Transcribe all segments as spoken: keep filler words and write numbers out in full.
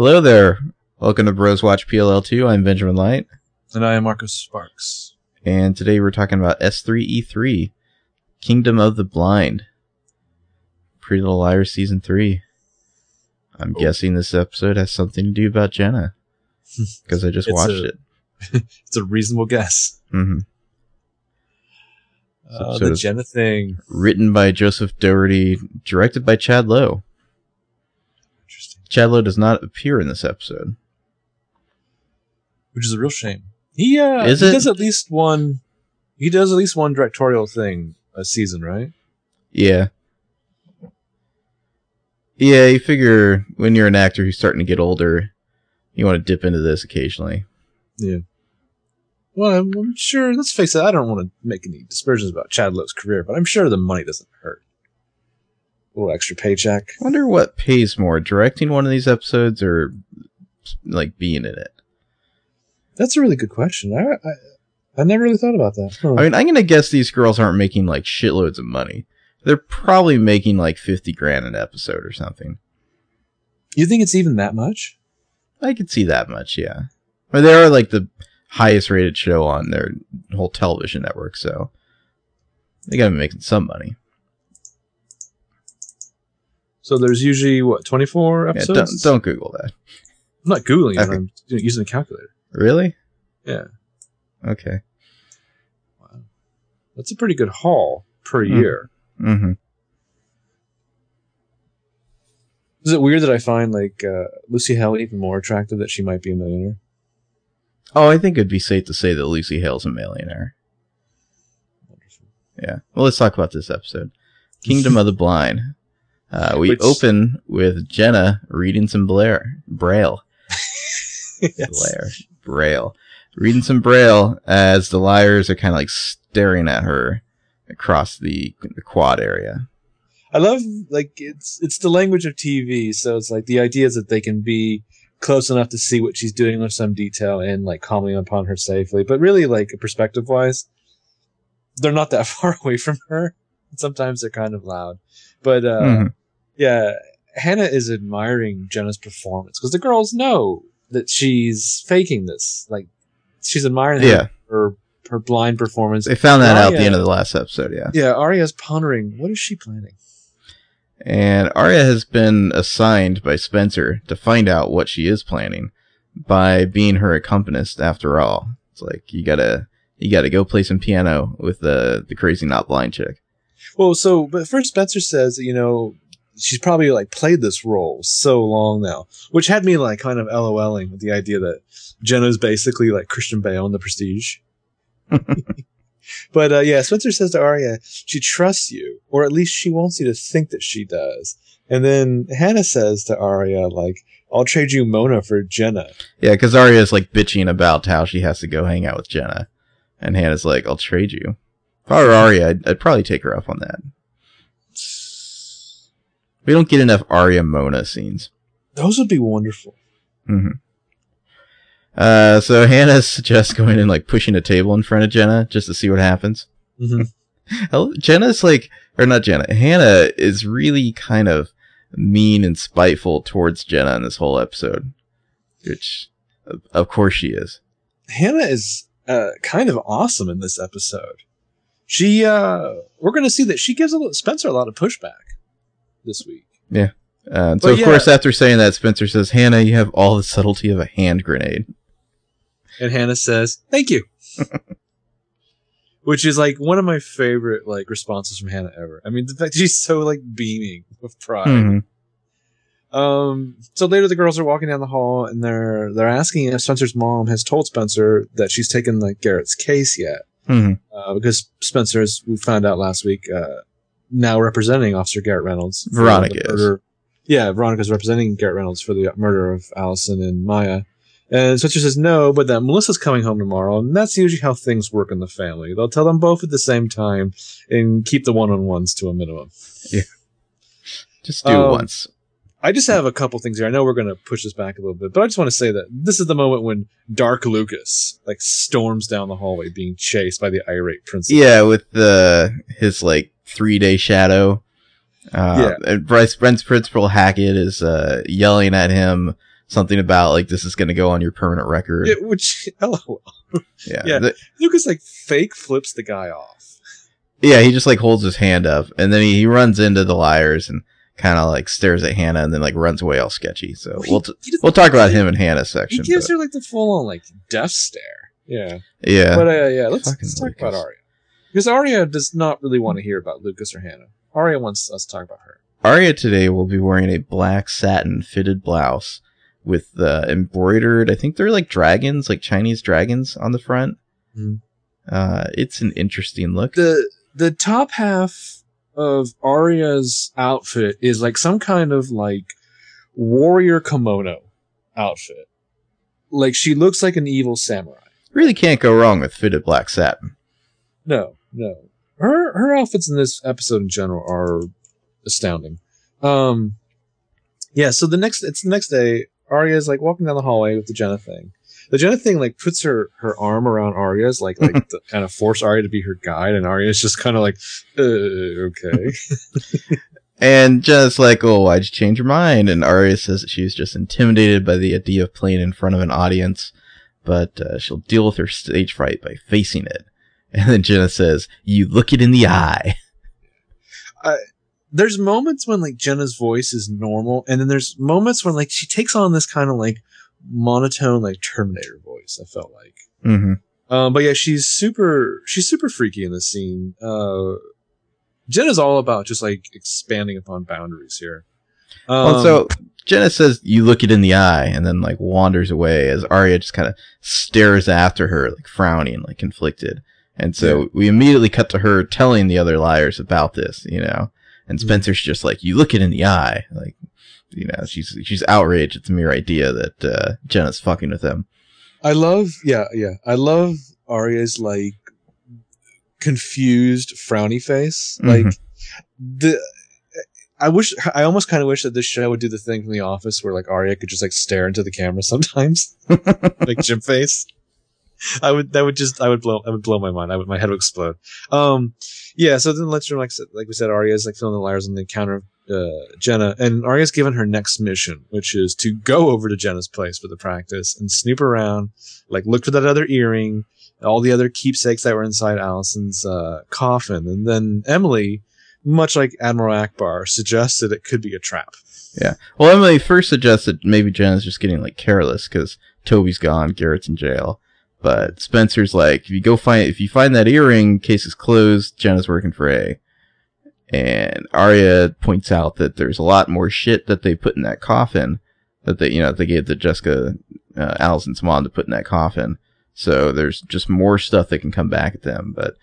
Hello there. Welcome to Bros Watch P L L two. I'm Benjamin Light. And I am Marcus Sparks. And today we're talking about S three E three, Kingdom of the Blind. Pretty Little Liars Season three. I'm oh. guessing this episode has something to do about Jenna. Because I just watched a, it. It's a reasonable guess. Mm-hmm. Uh, the Jenna thing. Written by Joseph Doherty, directed by Chad Lowe. Chad Lowe does not appear in this episode, which is a real shame. He uh, he it? does at least one. He does at least one directorial thing a season, right? Yeah, yeah. You figure when you're an actor who's starting to get older, you want to dip into this occasionally. Yeah. Well, I'm, I'm sure. Let's face it. I don't want to make any dispersions about Chad Lowe's career, but I'm sure the money doesn't hurt. Little extra paycheck. I wonder what pays more, directing one of these episodes or like being in it. That's a really good question. I I, I never really thought about that. Huh. I mean, I'm gonna guess these girls aren't making like shitloads of money. They're probably making like fifty grand an episode or something. You think it's even that much? I could see that much, yeah. Or they are like the highest rated show on their whole television network, so they gotta be making some money. So there's usually, what, twenty-four episodes? Yeah, don't, don't Google that. I'm not Googling it. Okay. I'm using a calculator. Really? Yeah. Okay. Wow. That's a pretty good haul per mm. year. Mm-hmm. Is it weird that I find like uh, Lucy Hale even more attractive, that she might be a millionaire? Oh, I think it'd be safe to say that Lucy Hale's a millionaire. Wonderful. Yeah. Well, let's talk about this episode. Kingdom of the Blind. Uh, we Which, open with Jenna reading some Blair Braille. yes. Blair Braille. Reading some Braille as the liars are kind of like staring at her across the, the quad area. I love, like, it's it's the language of T V, so it's like the idea is that they can be close enough to see what she's doing with some detail and like calmly upon her safely. But really, like, perspective wise, they're not that far away from her. Sometimes they're kind of loud. But uh, mm-hmm. yeah, Hannah is admiring Jenna's performance because the girls know that she's faking this. Like, she's admiring yeah. her her blind performance. They found that Aria, out at the end of the last episode. Yeah, yeah. Aria's pondering, what is she planning? And Aria has been assigned by Spencer to find out what she is planning by being her accompanist. After all, it's like you gotta you gotta go play some piano with the the crazy not blind chick. Well, so, but first Spencer says, you know, she's probably, like, played this role so long now, which had me, like, kind of LOLing with the idea that Jenna's basically, like, Christian Bale in The Prestige. But, uh, yeah, Spencer says to Aria, she trusts you, or at least she wants you to think that she does. And then Hannah says to Aria, like, I'll trade you Mona for Jenna. Yeah, because Aria's, like, bitching about how she has to go hang out with Jenna. And Hannah's like, I'll trade you. If I were Aria, I'd, I'd probably take her up on that. We don't get enough Aria Mona scenes. Those would be wonderful. Mm-hmm. Uh, so Hannah suggests going and like pushing a table in front of Jenna just to see what happens. Mm-hmm. Jenna's like, or not Jenna. Hannah is really kind of mean and spiteful towards Jenna in this whole episode, which of course she is. Hannah is uh, kind of awesome in this episode. She, uh, we're going to see that she gives a little, Spencer a lot of pushback this week. Yeah. Uh, so, of yeah. course, after saying that, Spencer says, Hannah, you have all the subtlety of a hand grenade. And Hannah says, thank you. Which is, like, one of my favorite, like, responses from Hannah ever. I mean, the fact that she's so, like, beaming with pride. Mm-hmm. Um, so later the girls are walking down the hall and they're, they're asking if Spencer's mom has told Spencer that she's taken, like, Garrett's case yet. Mm-hmm. Uh, because Spencer, as we found out last week, uh, now representing Officer Garrett Reynolds. Veronica is. Yeah, Veronica's representing Garrett Reynolds for the murder of Allison and Maya. And Spencer says no, but that Melissa's coming home tomorrow, and that's usually how things work in the family. They'll tell them both at the same time and keep the one-on-ones to a minimum. Yeah. Just do um, once. I just have a couple things here. I know we're going to push this back a little bit, but I just want to say that this is the moment when Dark Lucas like storms down the hallway being chased by the irate principal. Yeah, with the his like three-day shadow. Uh, yeah. And Bryce Brent's principal Hackett is uh, yelling at him, something about like this is going to go on your permanent record. It, which, lol. Yeah, yeah. The, Lucas like fake flips the guy off. Yeah, he just like holds his hand up, and then he, he runs into the liars and kind of like stares at Hannah, and then like runs away all sketchy. So well, he, we'll t- we'll talk about him and Hannah section. He gives but. her like the full on like death stare. Yeah, yeah, but uh, yeah. Let's, let's talk Lucas. about Aria, because Aria does not really want to hear about Lucas or Hannah. Aria wants us to talk about her. Aria today will be wearing a black satin fitted blouse with the uh, embroidered, I think they're like dragons, like Chinese dragons on the front. Mm. Uh, it's an interesting look. The the top half of Aria's outfit is like some kind of like warrior kimono outfit. Like she looks like an evil samurai. Really can't go wrong with fitted black satin. No, no. Her her outfits in this episode in general are astounding. Um, yeah, so the next it's the next day. Aria is like walking down the hallway with the Jenna thing. The Jenna thing like puts her, her arm around Aria's, like like to kind of force Aria to be her guide, and Aria's just kind of like, uh, okay. And Jenna's like, "Oh, why'd you change your mind?" And Aria says that she was just intimidated by the idea of playing in front of an audience, but uh, she'll deal with her stage fright by facing it. And then Jenna says, "You look it in the eye." I. There's moments when like Jenna's voice is normal, and then there's moments when like she takes on this kind of like monotone like Terminator voice, I felt like. Mm-hmm. Um, but yeah, she's super she's super freaky in this scene. Uh, Jenna's all about just like expanding upon boundaries here. Um, well, so Jenna says, "You look it in the eye," and then like wanders away as Aria just kind of stares after her, like frowning, like conflicted. And so yeah. we immediately cut to her telling the other liars about this, you know. And Spencer's just like, "You look it in the eye." Like, you know, she's she's outraged at the mere idea that uh, Jenna's fucking with him. I love, yeah, yeah. I love Aria's, like, confused, frowny face. Like, mm-hmm. the I wish, I almost kind of wish that this show would do the thing from The Office where, like, Aria could just, like, stare into the camera sometimes. Like, Jim face. I would, that would just, I would blow, I would blow my mind. I would, my head would explode. Um, yeah. So then let's, like, like we said, Aria's like filling the liars on the encounter of, uh, Jenna, and Aria's given her next mission, which is to go over to Jenna's place for the practice and snoop around, like look for that other earring, all the other keepsakes that were inside Allison's, uh, coffin. And then Emily, much like Admiral Akbar, suggested it could be a trap. Yeah. Well, Emily first suggested maybe Jenna's just getting like careless because Toby's gone, Garrett's in jail. But Spencer's like, if you go find, if you find that earring, case is closed, Jenna's working for A. And Aria points out that there's a lot more shit that they put in that coffin that they, you know, they gave to Jessica, uh, Allison's mom to put in that coffin. So there's just more stuff that can come back at them. But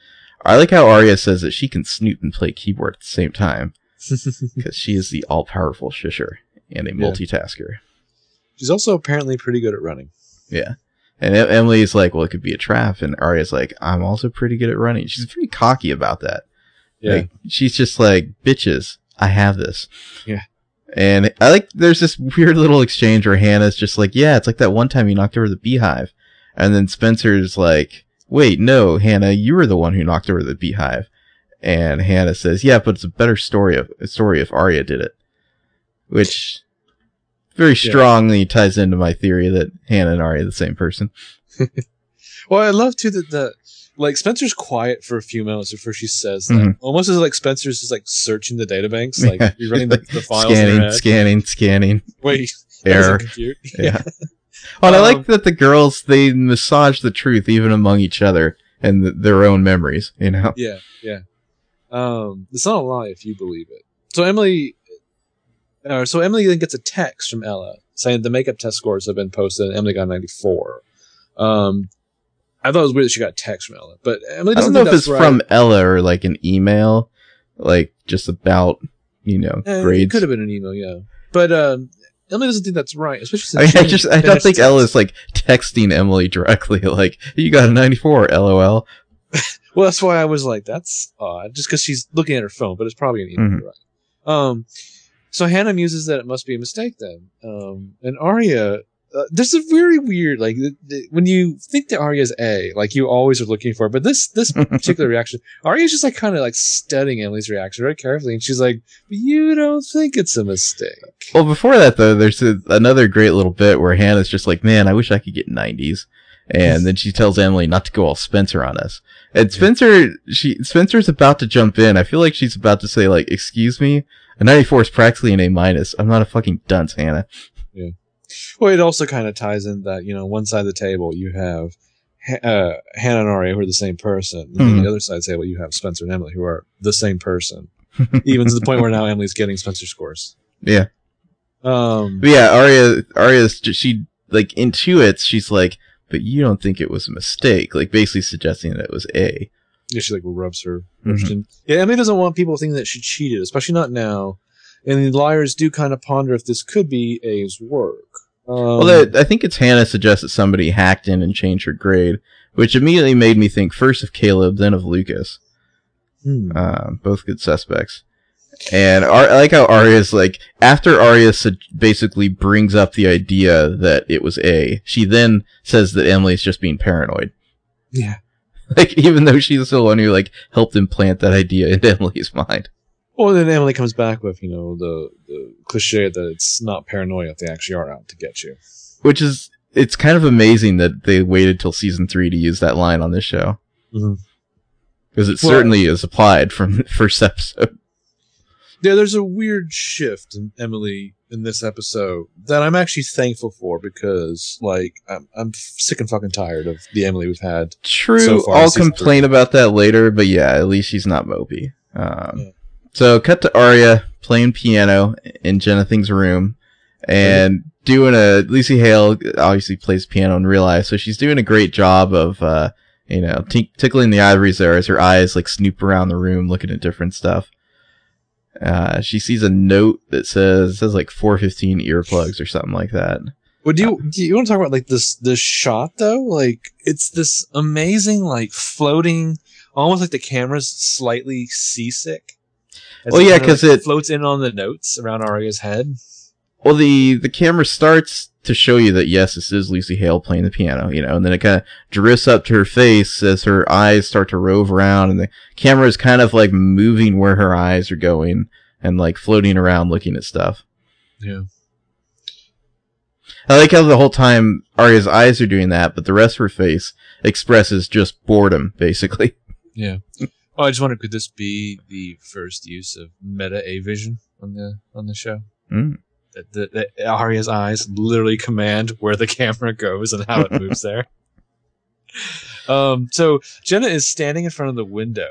I like how Aria says that she can snoop and play keyboard at the same time because she is the all-powerful shisher and a yeah. multitasker. She's also apparently pretty good at running. Yeah. And Emily's like, "Well, it could be a trap." And Aria's like, "I'm also pretty good at running." She's pretty cocky about that. Yeah. Like, she's just like, "Bitches, I have this." Yeah. And I like, there's this weird little exchange where Hannah's just like, "Yeah, it's like that one time you knocked over the beehive." And then Spencer's like, "Wait, no, Hannah, you were the one who knocked over the beehive." And Hannah says, "Yeah, but it's a better story of a story if Aria did it." Which... very strongly yeah. ties into my theory that Hannah and Aria are the same person. Well, I love, too, that the, like, Spencer's quiet for a few moments before she says that. Mm-hmm. Almost as, like, Spencer's just, like, searching the databanks. Like, yeah, you're running like, the, the files. Scanning, scanning, scanning. Wait. Error. Yeah. yeah. Well, um, I like that the girls, they massage the truth even among each other and the, their own memories, you know? Yeah, yeah. Um, it's not a lie if you believe it. So, Emily... Uh, so Emily then gets a text from Ella saying the makeup test scores have been posted and Emily got ninety-four. Um, I thought it was weird that she got a text from Ella, but Emily doesn't I don't know if it's right. from Ella or like an email, like just about, you know, uh, grades. It could have been an email, yeah. But um, Emily doesn't think that's right. Especially since I, mean, I just I don't think text. Ella's like texting Emily directly, like, "You got a ninety-four, LOL." Well, that's why I was like, that's odd, just because she's looking at her phone, but it's probably an email, mm-hmm. right? Um. So Hannah muses that it must be a mistake then. Um, and Aria Uh, this is very weird. Like th- th- when you think that Arya's A, like you always are looking for it, but this this particular reaction, Arya's just like kind of like studying Emily's reaction very carefully, and she's like, "But you don't think it's a mistake." Well, before that though, there's a, another great little bit where Hannah's just like, "Man, I wish I could get nineties," and then she tells Emily not to go all Spencer on us. And Spencer, she Spencer's about to jump in. I feel like she's about to say like, "Excuse me, a ninety-four is practically an A minus. I'm not a fucking dunce, Hannah." Yeah. Well, it also kind of ties in that, you know, one side of the table you have uh, Hannah and Aria, who are the same person. And mm-hmm. the other side of the table you have Spencer and Emily, who are the same person. Even to the point where now Emily's getting Spencer scores. Yeah. Um. But yeah, Aria, Aria's, she, like, intuits, she's like, but you don't think it was a mistake. Like, basically suggesting that it was A. Yeah, she, like, rubs her. Mm-hmm. Yeah, Emily doesn't want people thinking that she cheated, especially not now. And the liars do kind of ponder if this could be A's work. Um, well, I think it's Hannah suggests that somebody hacked in and changed her grade, which immediately made me think first of Caleb, then of Lucas. Hmm. Um, both good suspects. And Ar- I like how Aria's like, after Aria su- basically brings up the idea that it was A, she then says that Emily's just being paranoid. Yeah. Like, even though she's the one who, like, helped implant that idea into Emily's mind. Well, then Emily comes back with, you know, the, the cliche that it's not paranoia if they actually are out to get you. Which is, it's kind of amazing that they waited till season three to use that line on this show. Because mm-hmm. it well, certainly is applied from the first episode. Yeah, there's a weird shift in Emily in this episode that I'm actually thankful for because, like, I'm, I'm sick and fucking tired of the Emily we've had. True, so far I'll complain three. about that later, but yeah, at least she's not mopey. Um, yeah. So, cut to Aria playing piano in Jenna's room and doing a. Lucy Hale obviously plays piano in real life, so she's doing a great job of, uh, you know, t- tickling the ivories there as her eyes, like, snoop around the room looking at different stuff. Uh, she sees a note that says, says like, four fifteen earplugs or something like that. Well, do you, do you want to talk about, like, this, this shot, though? Like, it's this amazing, like, floating, almost like the camera's slightly seasick. As well, yeah, because like, it floats in on the notes around Aria's head. Well, the, the camera starts to show you that, yes, this is Lucy Hale playing the piano, you know, and then it kind of drifts up to her face as her eyes start to rove around, and the camera is kind of, like, moving where her eyes are going and, like, floating around looking at stuff. Yeah. I like how the whole time Aria's eyes are doing that, but the rest of her face expresses just boredom, basically. Yeah. Oh, I just wonder, could this be the first use of meta A vision on the on the show? Mm. That, that, that Aria's eyes literally command where the camera goes and how it moves there. Um, so Jenna is standing in front of the window,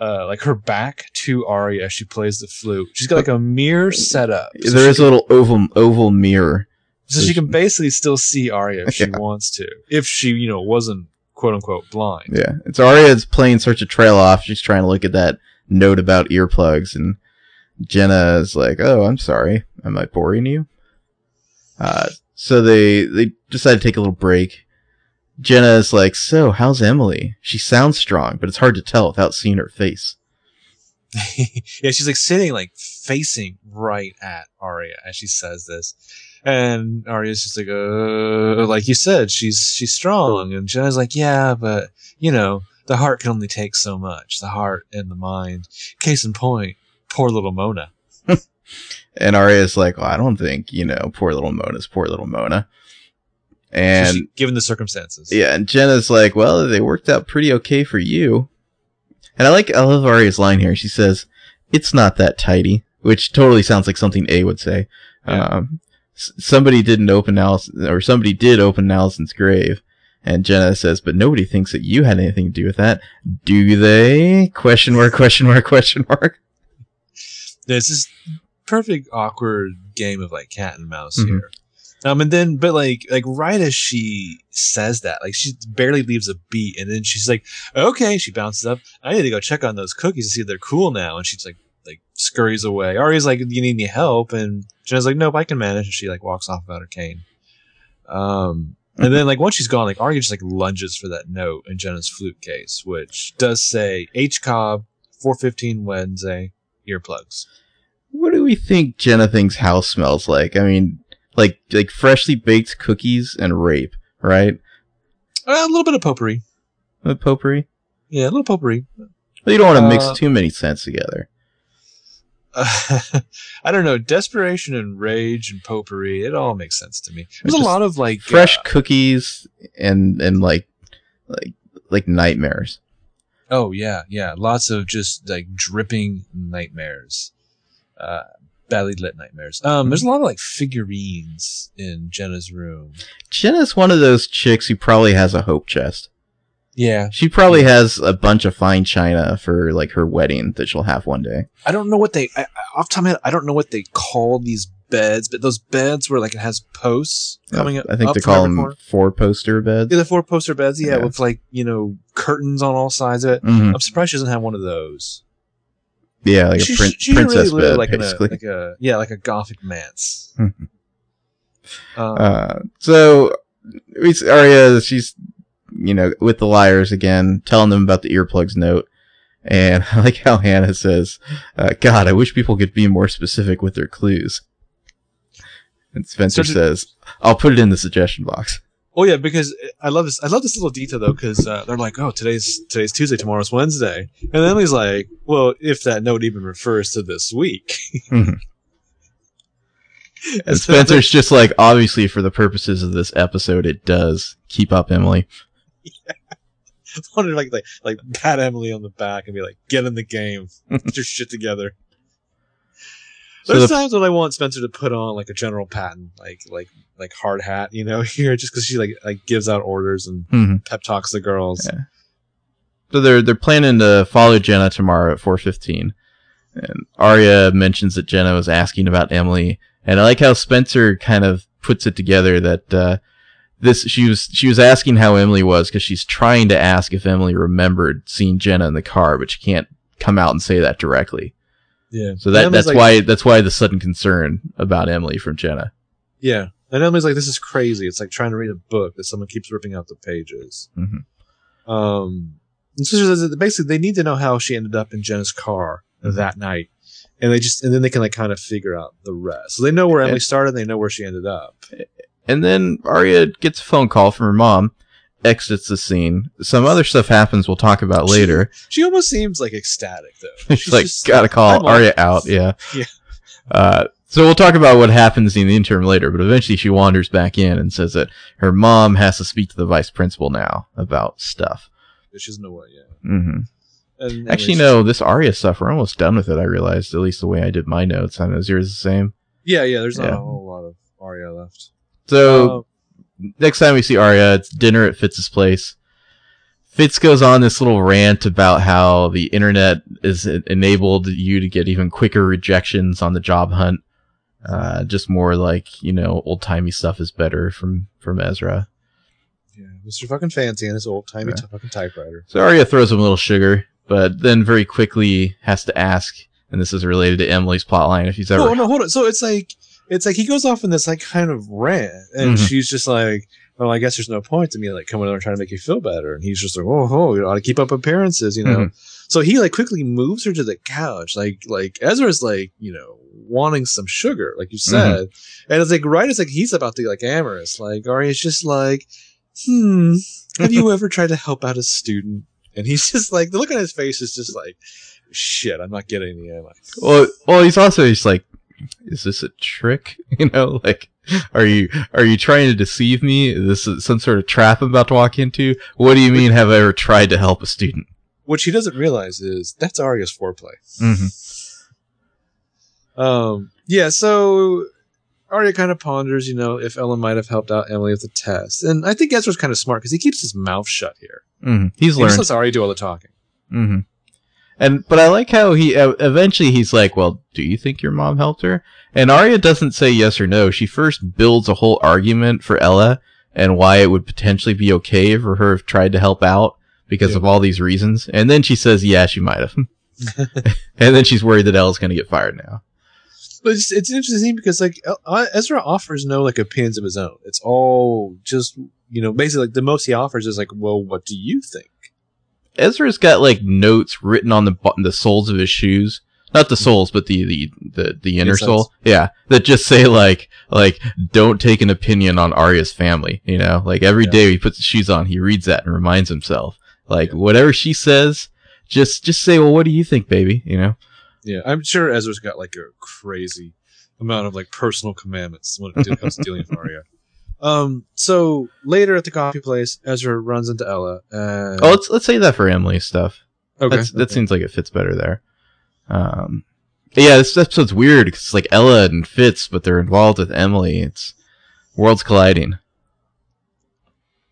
uh, like her back to Aria as she plays the flute. She's got like a mirror set up. So there is can, a little oval oval mirror, so she can basically still see Aria if she yeah. wants to, if she you know wasn't. "Quote unquote blind." Yeah, it's Aria's playing such a trail off. She's trying to look at that note about earplugs, and Jenna is like, "Oh, I'm sorry. Am I boring you?" Uh, so they they decide to take a little break. Jenna is like, "So, how's Emily? She sounds strong, but it's hard to tell without seeing her face." Yeah, she's like sitting like facing right at Aria as she says this. And Aria's just like, uh, like you said, she's she's strong. And Jenna's like, yeah, but, you know, the heart can only take so much. The heart and the mind. Case in point, poor little Mona. And Aria's like, well, I don't think, you know, poor little Mona's poor little Mona. And so she, given the circumstances. Yeah, and Jenna's like, well, they worked out pretty okay for you. And I like, I love Aria's line here. She says, it's not that tidy, which totally sounds like something A would say. Yeah. Um, Somebody didn't open Allison, or somebody did open Allison's grave, and Jenna says, "But nobody thinks that you had anything to do with that, do they?" Question mark, question mark, question mark. There's this perfect awkward game of like cat and mouse mm-hmm. here. Um, and then, but like, like right as she says that, like she barely leaves a beat, and then she's like, "Okay," she bounces up. I need to go check on those cookies to see if they're cool now, and she's like. Like scurries away. Aria's like, "You need any help?" And Jenna's like, "Nope, I can manage." And she like walks off without her cane. Um, and then like once she's gone, like Aria just like lunges for that note in Jenna's flute case, which does say H Cobb four fifteen Wednesday earplugs. What do we think Jenna thinks house smells like? I mean, like like freshly baked cookies and rape, right? Uh, a little bit of potpourri. A little potpourri? Yeah, a little potpourri. But you don't want to mix uh, too many scents together. Uh, I don't know. Desperation and rage and potpourri, it all makes sense to me. There's a lot of like fresh uh, cookies and and like like like nightmares. Oh yeah, yeah. Lots of just like dripping nightmares. Uh badly lit nightmares. Um, there's a lot of like figurines in Jenna's room. Jenna's one of those chicks who probably has a hope chest. Yeah. She probably has a bunch of fine china for like her wedding that she'll have one day. I don't know what they I, off the top of my head, I don't know what they call these beds, but those beds where like it has posts coming up. I think up they call them four poster beds. Yeah, the four poster beds, yeah, yeah, with like, you know, curtains on all sides of it. Mm-hmm. I'm surprised she doesn't have one of those. Yeah, like she, a prin- she princess really bed, like basically. A, like a, yeah, like a gothic manse. um, uh, so, Aria, she's, you know, with the liars again, telling them about the earplugs note. And I like how Hannah says, uh, God, I wish people could be more specific with their clues. And Spencer so says, I'll put it in the suggestion box. Oh, yeah, because I love this. I love this little detail, though, because uh, they're like, oh, today's today's Tuesday, tomorrow's Wednesday. And then Emily's like, well, if that note even refers to this week. Mm-hmm. and, and Spencer's just like, obviously, for the purposes of this episode, it does. Keep up, Emily. Yeah. I wanted to like, like, like, pat Emily on the back and be like, get in the game. Get your shit together. So There's the, times when I want Spencer to put on like a General Patton, like like like hard hat, you know, here just because she like like gives out orders and mm-hmm. pep talks the girls. Yeah. So they're they're planning to follow Jenna tomorrow at four fifteen, and Aria mentions that Jenna was asking about Emily, and I like how Spencer kind of puts it together that uh, this she was she was asking how Emily was because she's trying to ask if Emily remembered seeing Jenna in the car, but she can't come out and say that directly. Yeah. So that, that's like, why that's why the sudden concern about Emily from Jenna. Yeah. And Emily's like, this is crazy. It's like trying to read a book that someone keeps ripping out the pages. Mm-hmm. Um, and so she says that basically they need to know how she ended up in Jenna's car mm-hmm. that night. And they just and then they can like kind of figure out the rest. So they know where Emily and, started and they know where she ended up. And then Aria gets a phone call from her mom. Exits the scene. Some other stuff happens we'll talk about later. She, she almost seems like ecstatic though. She's, She's like just, gotta call Aria out, yeah. yeah. Uh, so we'll talk about what happens in the interim later, but eventually she wanders back in and says that her mom has to speak to the vice principal now about stuff. She doesn't know what yet. Mm-hmm. And Actually no, this Aria stuff, we're almost done with it, I realized, at least the way I did my notes. I know yours the same. Yeah, yeah, there's yeah. not a whole lot of Aria left. So uh, next time we see Aria, it's dinner at Fitz's place. Fitz goes on this little rant about how the internet has enabled you to get even quicker rejections on the job hunt. Uh, just more like, you know, old-timey stuff is better from, from Ezra. Yeah, Mister Fucking Fancy and his old-timey yeah. fucking typewriter. So Aria throws him a little sugar, but then very quickly has to ask, and this is related to Emily's plotline, if he's ever... Oh, no, hold on. So it's like... It's like he goes off in this like kind of rant, and mm-hmm. she's just like, "Well, I guess there's no point to me like coming over and trying to make you feel better." And he's just like, "Oh, oh, you ought to keep up appearances, you know." Mm-hmm. So he like quickly moves her to the couch, like like Ezra's like, you know, wanting some sugar, like you said, mm-hmm. and it's like right as like he's about to be like amorous, like Aria's just like, "Hmm, have you ever tried to help out a student?" And he's just like, the look on his face is just like, "Shit, I'm not getting the am I?" Well, well, he's also he's like. Is this a trick? You know, like, are you are you trying to deceive me? Is this some sort of trap I'm about to walk into? What do you mean, have I ever tried to help a student? What she doesn't realize is that's Aria's foreplay. Mm-hmm. Um, yeah, so Aria kind of ponders, you know, if Ella might have helped out Emily with the test. And I think Ezra's kind of smart because he keeps his mouth shut here. Mm-hmm. He's he learned. He lets Aria do all the talking. Mm-hmm. And but I like how he uh, eventually he's like, well, do you think your mom helped her? And Aria doesn't say yes or no. She first builds a whole argument for Ella and why it would potentially be okay for her to have tried to help out because yeah. of all these reasons. And then she says, yeah, she might have. And then she's worried that Ella's going to get fired now. But it's, it's interesting because like Ezra offers no like opinions of his own. It's all just, you know, basically like the most he offers is like, well, what do you think? Ezra's got like notes written on the bu- the soles of his shoes, not the soles, but the the the, the inner Insides. sole. Yeah, that just say like, like, don't take an opinion on Aria's family, you know? Like, every yeah. day he puts the shoes on, he reads that and reminds himself. Like, yeah. whatever she says, just just say, well, what do you think, baby, you know? Yeah, I'm sure Ezra's got, like, a crazy amount of, like, personal commandments when it comes to dealing with Aria. Um, so, later at the coffee place, Ezra runs into Ella. And... Oh, let's let's save that for Emily's stuff. Okay. That's, that okay. seems like it fits better there. Um... Yeah, this episode's weird because it's like Ella and Fitz, but they're involved with Emily. It's worlds colliding.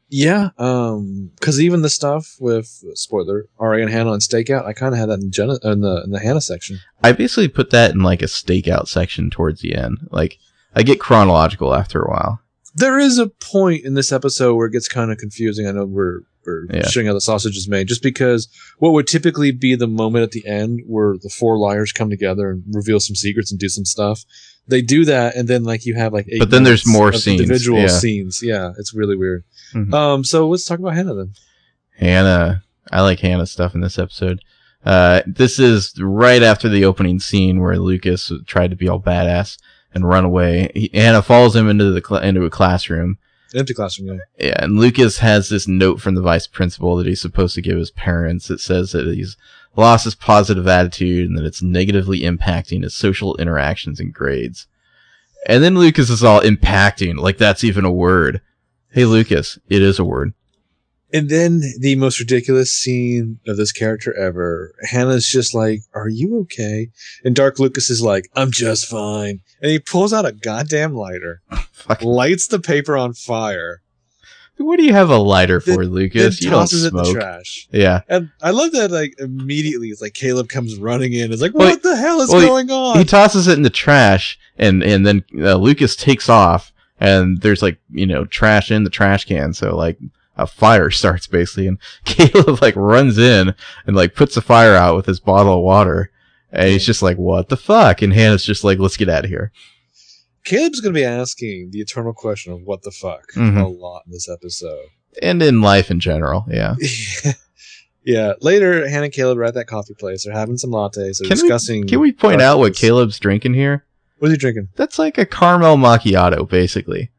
Yeah, um, because even the stuff with spoiler Aria and Hannah and stakeout, I kind of had that in, Jenna, in the in the Hannah section. I basically put that in like a stakeout section towards the end. Like I get chronological after a while. There is a point in this episode where it gets kind of confusing. I know we're. Or yeah. showing how the sausage is made, just because what would typically be the moment at the end where the four liars come together and reveal some secrets and do some stuff, they do that, and then like you have like eight but then there's more scenes, individual yeah. scenes. Yeah, it's really weird. Mm-hmm. Um, so let's talk about Hannah then. Hannah, I like Hannah's stuff in this episode. Uh, this is right after the opening scene where Lucas tried to be all badass and run away. He, Hannah follows him into the cl- into a classroom. Empty classroom, yeah. Yeah, and Lucas has this note from the vice principal that he's supposed to give his parents that says that he's lost his positive attitude and that it's negatively impacting his social interactions and grades. And then Lucas is all impacting, like that's even a word. Hey, Lucas, it is a word. And then the most ridiculous scene of this character ever. Hannah's just like, are you okay? And Dark Lucas is like, I'm just fine. And he pulls out a goddamn lighter. Lights the paper on fire. What do you have a lighter for, then, Lucas? Then you don't smoke. Tosses it in the trash. Yeah. And I love that, like, immediately, it's like Caleb comes running in. It's like, what well, the hell is well, going he, on? He tosses it in the trash, and, and then uh, Lucas takes off, and there's, like, you know, trash in the trash can, so, like... a fire starts basically, and Caleb like runs in and like puts the fire out with his bottle of water, and he's just like, what the fuck? And Hannah's just like, let's get out of here. Caleb's gonna be asking the eternal question of what the fuck mm-hmm. a lot in this episode and in life in general. Yeah. Yeah, later Hannah and Caleb are at that coffee place. They're having some lattes. They're can discussing we, can we point out what Caleb's drinking here? What is he drinking? That's like a caramel macchiato, basically.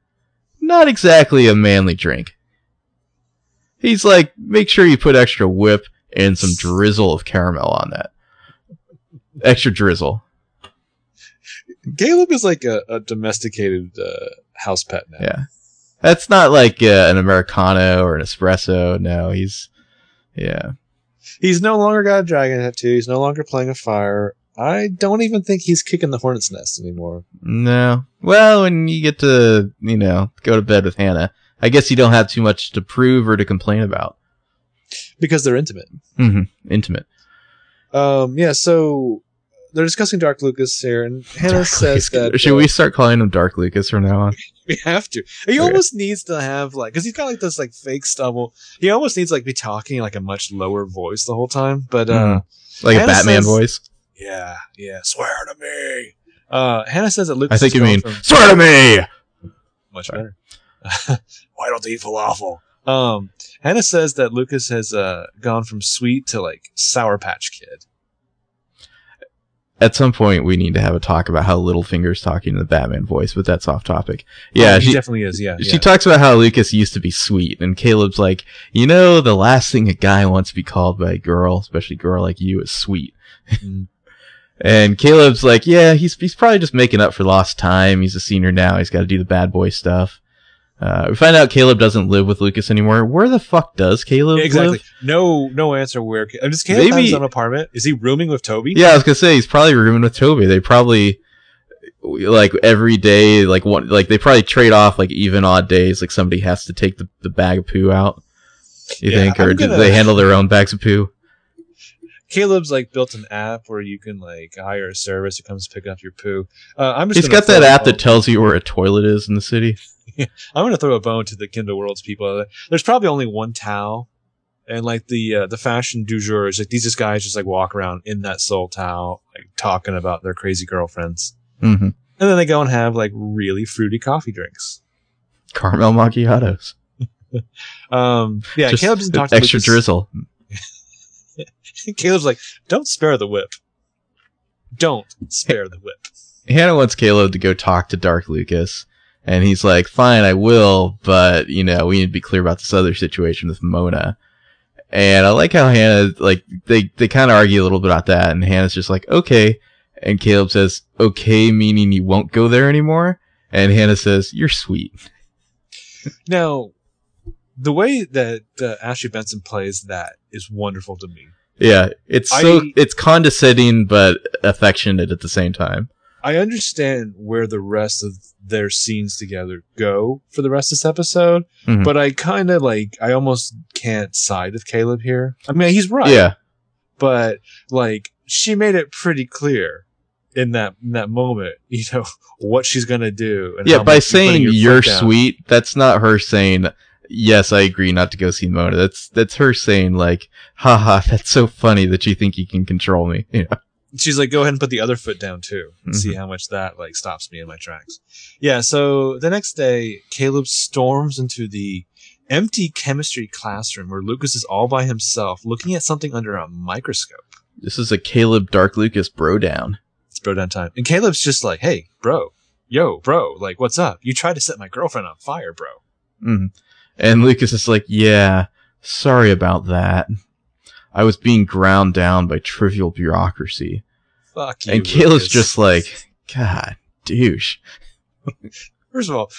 Not exactly a manly drink. He's like, make sure you put extra whip and some drizzle of caramel on that. Extra drizzle. Caleb is like a, a domesticated uh, house pet now. Yeah. That's not like uh, an Americano or an espresso. No, he's... Yeah. He's no longer got a dragon tattoo. He's no longer playing a fire. I don't even think he's kicking the hornet's nest anymore. No. Well, when you get to, you know, go to bed with Hannah... I guess you don't have too much to prove or to complain about. Because they're intimate. Mm-hmm. Intimate. Um, yeah, so they're discussing Dark Lucas here, and Hannah Dark says Lucas. that... Should uh, we start calling him Dark Lucas from now on? We have to. He okay. almost needs to have, like... Because he's got, like, this, like, fake stumble. He almost needs, like, be talking in, like, a much lower voice the whole time, but... Uh, mm. Like Hannah a Batman says, voice? Yeah, yeah. Swear to me! Uh, Hannah says that Lucas... I think you mean, from- swear to me! Much Sorry. better. Why don't they eat falafel? Um, Hannah says that Lucas has uh, gone from sweet to like Sour Patch Kid. At some point, we need to have a talk about how Littlefinger's talking in the Batman voice, but that's off topic. Yeah, oh, he she definitely is. Yeah, she yeah. talks about how Lucas used to be sweet, and Caleb's like, you know, the last thing a guy wants to be called by a girl, especially a girl like you, is sweet. Mm. And Caleb's like, yeah, he's he's probably just making up for lost time. He's a senior now. He's got to do the bad boy stuff. Uh, we find out Caleb doesn't live with Lucas anymore. Where the fuck does Caleb yeah, exactly. live? Exactly. No, no answer where. I'm just Caleb Maybe, has an apartment. Is he rooming with Toby? Yeah, I was gonna say he's probably rooming with Toby. They probably like every day, like one, like they probably trade off like even odd days. Like somebody has to take the, the bag of poo out. You yeah, think, or gonna... do they handle their own bags of poo? Caleb's like built an app where you can like hire a service who comes pick up your poo. Uh, I'm just. He's got that app that tells you where a toilet is in the city. I'm gonna throw a bone to the Kindle Worlds people. There's probably only one towel, and like the uh, the fashion du jour is like these just guys just like walk around in that sole towel, like talking about their crazy girlfriends, mm-hmm. and then they go and have like really fruity coffee drinks, caramel macchiatos. um, yeah, just Caleb doesn't talk to extra Lucas. Drizzle. Caleb's like, don't spare the whip. Don't spare the whip. Hannah wants Caleb to go talk to Dark Lucas, and he's like, fine, I will, but, you know, we need to be clear about this other situation with Mona. And I like how Hannah, like, they, they kind of argue a little bit about that, and Hannah's just like, okay. And Caleb says, okay, meaning you won't go there anymore? And Hannah says, you're sweet. Now, the way that uh, Ashley Benson plays that is wonderful to me. Yeah, it's so I, it's condescending but affectionate at the same time. I understand where the rest of their scenes together go for the rest of this episode, mm-hmm. but I kind of like I almost can't side with Caleb here. I mean, he's right. Yeah, but like she made it pretty clear in that in that moment, you know, what she's gonna do. And yeah, by saying you're sweet, that's not her saying, yes, I agree not to go see Mona. That's that's her saying, like, haha, that's so funny that you think you can control me. You know? She's like, go ahead and put the other foot down, too. And mm-hmm. see how much that, like, stops me in my tracks. Yeah, so the next day, Caleb storms into the empty chemistry classroom where Lucas is all by himself looking at something under a microscope. This is a Caleb Dark Lucas bro down. It's bro down time. And Caleb's just like, hey, bro, yo, bro, like, what's up? You tried to set my girlfriend on fire, bro. Mm-hmm. And Lucas is like, yeah, sorry about that. I was being ground down by trivial bureaucracy. Fuck you, and Caleb's Lucas. Just like, God, douche. First of all,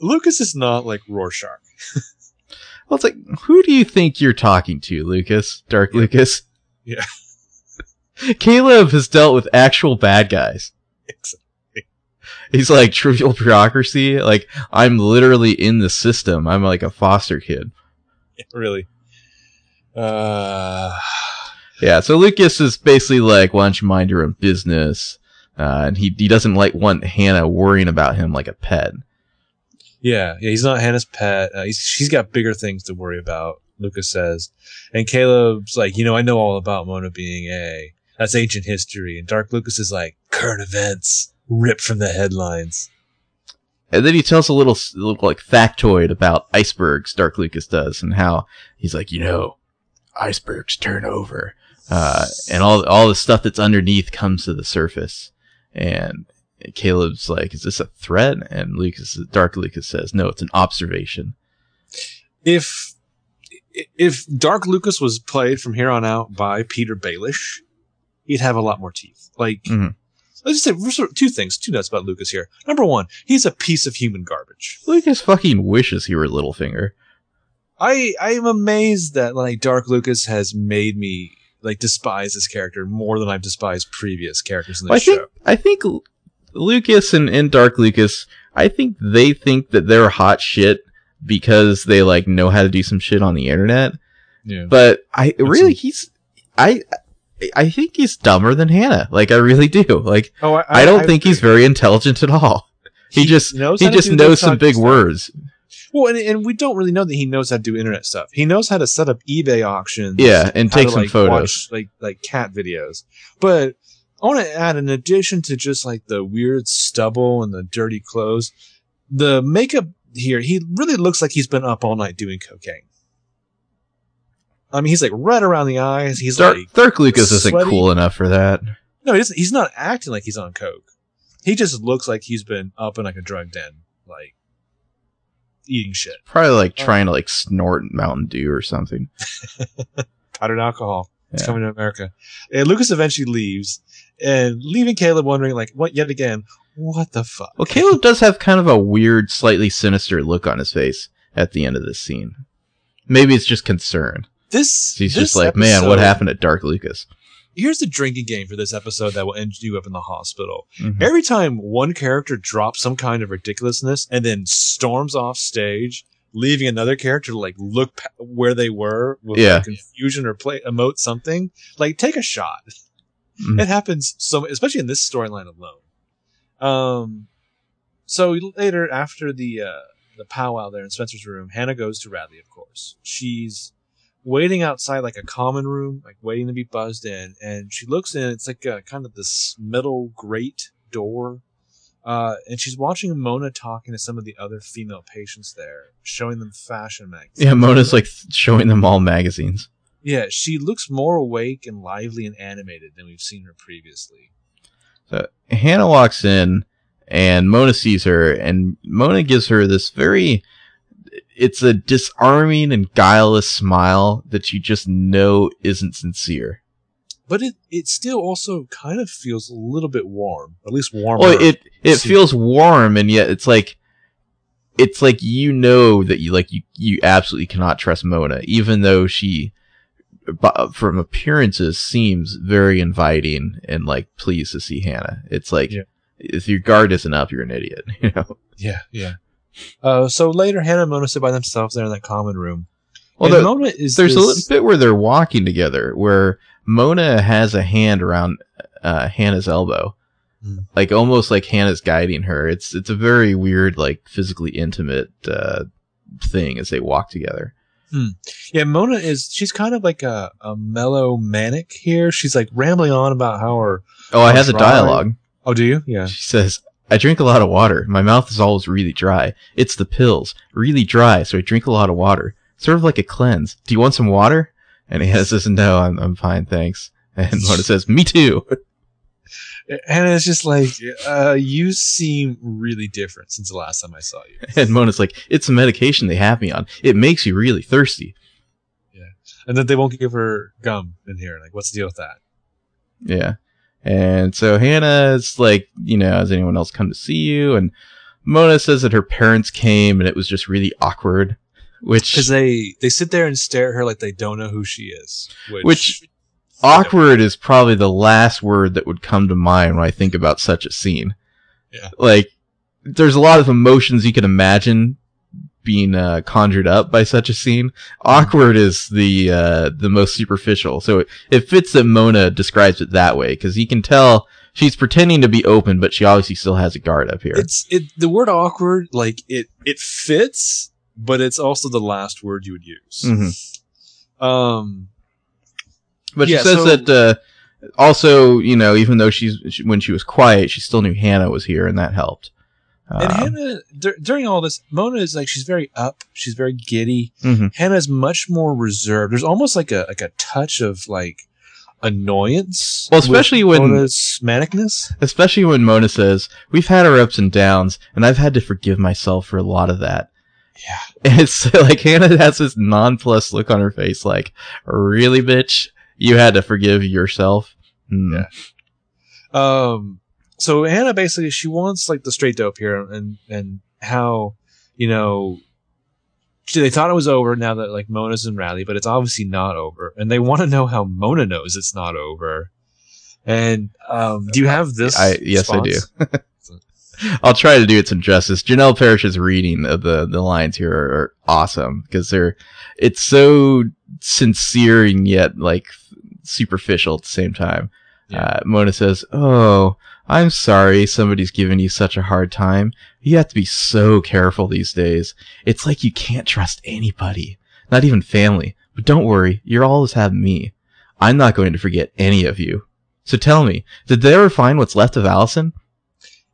Lucas is not like Rorschach. Well, it's like, who do you think you're talking to, Lucas? Dark yeah. Lucas? Yeah. Caleb has dealt with actual bad guys. Exactly. He's like, trivial bureaucracy? Like, I'm literally in the system. I'm like a foster kid. Yeah, really? Uh... Yeah, so Lucas is basically like, why don't you mind your own business? Uh, and he, he doesn't like want Hannah worrying about him like a pet. Yeah, yeah, he's not Hannah's pet. Uh, he's, she's got bigger things to worry about, Lucas says. And Caleb's like, you know, I know all about Mona being a... That's ancient history. And Dark Lucas is like, current events. Ripped from the headlines. And then he tells a little, little like factoid about icebergs, Dark Lucas does, and how he's like, you know, icebergs turn over, uh, and all all the stuff that's underneath comes to the surface. And Caleb's like, is this a threat? And Lucas, Dark Lucas says, no, it's an observation. If if Dark Lucas was played from here on out by Peter Baelish, he'd have a lot more teeth. Like. Mm-hmm. Let's just say two things, two notes about Lucas here. Number one, he's a piece of human garbage. Lucas fucking wishes he were Littlefinger. I I am amazed that like Dark Lucas has made me like despise this character more than I've despised previous characters in this well, I show. Think, I think Lucas and, and Dark Lucas, I think they think that they're hot shit because they like know how to do some shit on the internet. Yeah. But I That's really a- he's I. I think he's dumber than Hannah. Like, I really do. Like, oh, I, I, I don't I, think I, he's very intelligent at all. He, he just knows he just knows some big stuff. Words. Well, and and we don't really know that he knows how to do internet stuff. He knows how to set up eBay auctions. Yeah, and take to, some like, photos, watch, like like cat videos. But I want to add, in addition to just like the weird stubble and the dirty clothes, the makeup here, he really looks like he's been up all night doing cocaine. I mean, he's like red around the eyes. He's Dark, like Dark Lucas sweaty. Isn't cool enough for that. No, he doesn't, he's not acting like he's on coke. He just looks like he's been up in like a drug den, like eating shit. Probably like oh. trying to like snort Mountain Dew or something. Powdered alcohol. It's yeah. coming to America. And Lucas eventually leaves, and leaving Caleb wondering, like, what yet again? What the fuck? Well, Caleb does have kind of a weird, slightly sinister look on his face at the end of this scene. Maybe it's just concern. This, He's this just like, episode, man, what happened at Dark Lucas? Here's the drinking game for this episode that will end you up in the hospital. Mm-hmm. Every time one character drops some kind of ridiculousness and then storms off stage, leaving another character to like look pa- where they were with yeah. like, confusion or play emote something, like take a shot. Mm-hmm. It happens so, especially in this storyline alone. Um, so later after the uh, the powwow there in Spencer's room, Hannah goes to Radley. Of course, she's waiting outside like a common room, like waiting to be buzzed in, and she looks in. It's like a, kind of this metal grate door, uh, and she's watching Mona talking to some of the other female patients there, showing them fashion magazines. Yeah, Mona's like showing them all magazines. Yeah, she looks more awake and lively and animated than we've seen her previously. So Hannah walks in and Mona sees her, and Mona gives her this very, it's a disarming and guileless smile that you just know isn't sincere. But it, it still also kind of feels a little bit warm, at least warmer. Well, it, it feels warm, and yet it's like, it's like, you know, that you like, you, you absolutely cannot trust Mona, even though she, from appearances, seems very inviting and like pleased to see Hannah. It's like, yeah. If your guard isn't up, you're an idiot, you know? Yeah, yeah. Uh, so later, Hannah and Mona sit by themselves there in that common room. Well, there, Mona is there's this... a little bit where they're walking together, where Mona has a hand around uh, Hannah's elbow, mm. like almost like Hannah's guiding her. It's it's a very weird, like physically intimate uh, thing as they walk together. Hmm. Yeah, Mona is she's kind of like a, a mellow manic here. She's like rambling on about how her. Oh, it has a dialogue. Oh, do you? Yeah. She says, I drink a lot of water. My mouth is always really dry. It's the pills. Really dry, so I drink a lot of water. Sort of like a cleanse. Do you want some water? And he says, no, I'm I'm fine, thanks. And Mona says, me too. And it's just like, uh, you seem really different since the last time I saw you. And Mona's like, it's a medication they have me on. It makes you really thirsty. Yeah. And then they won't give her gum in here. Like, what's the deal with that? Yeah. And so Hannah's like, you know, has anyone else come to see you? And Mona says that her parents came and it was just really awkward. Which because they, they sit there and stare at her like they don't know who she is. Which, which awkward is probably the last word that would come to mind when I think about such a scene. Yeah. Like, there's a lot of emotions you can imagine being uh, conjured up by such a scene. Awkward is the uh, the most superficial. So it, it fits that Mona describes it that way, because you can tell she's pretending to be open, but she obviously still has a guard up here. It's it the word awkward, like it it fits, but it's also the last word you would use. Mm-hmm. Um, but she yeah, says so, that uh, also, you know, even though she's she, when she was quiet, she still knew Hannah was here, and that helped. And um, Hannah, dur- during all this, Mona is like, she's very up. She's very giddy. Mm-hmm. Hannah's much more reserved. There's almost like a like a touch of like annoyance. Well, especially with when Mona's manicness. Especially when Mona says, "We've had our ups and downs, and I've had to forgive myself for a lot of that." Yeah, and it's like Hannah has this nonplussed look on her face, like, "Really, bitch? You had to forgive yourself?" Mm. Yeah. Um. So Hannah basically, she wants like the straight dope here, and and how, you know, she, they thought it was over now that like Mona's in Radley, but it's obviously not over, and they want to know how Mona knows it's not over. And um, do you have this? I, yes, response? I do. I'll try to do it some justice. Janelle Parrish's reading of the the lines here are, are awesome, because they're it's so sincere and yet like superficial at the same time. Yeah. Uh, Mona says, "Oh, I'm sorry somebody's giving you such a hard time. You have to be so careful these days. It's like you can't trust anybody, not even family. But don't worry, you'll always have me. I'm not going to forget any of you. So tell me, did they ever find what's left of Allison?"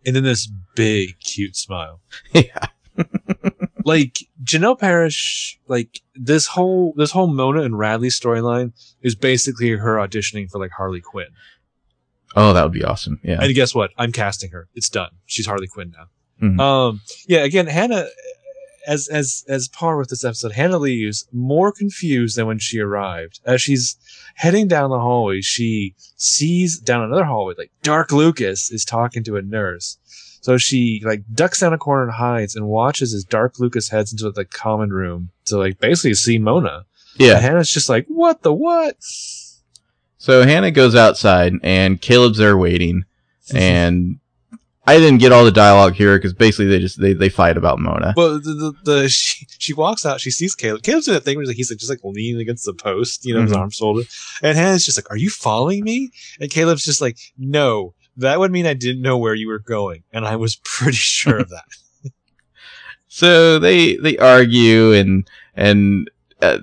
And then this big, cute smile. Yeah. Like, Janelle Parrish, like, this whole this whole Mona and Radley storyline is basically her auditioning for, like, Harley Quinn. Oh, that would be awesome. Yeah. And guess what? I'm casting her. It's done. She's Harley Quinn now. Mm-hmm. Um, yeah, again, Hannah, as as as par with this episode, Hannah leaves more confused than when she arrived. As she's heading down the hallway, she sees down another hallway, like, Dark Lucas is talking to a nurse. So she, like, ducks down a corner and hides and watches as Dark Lucas heads into the common room to, like, basically see Mona. Yeah. And Hannah's just like, what the what? So Hannah goes outside, and Caleb's there waiting, and I didn't get all the dialogue here, because basically they just they, they fight about Mona. Well, the, the, the she, she walks out, she sees Caleb. Caleb's doing that thing where he's like, just like leaning against the post, you know, mm-hmm. his arms folded, and Hannah's just like, "Are you following me?" And Caleb's just like, "No, that would mean I didn't know where you were going, and I was pretty sure of that." So they they argue, and and. Uh,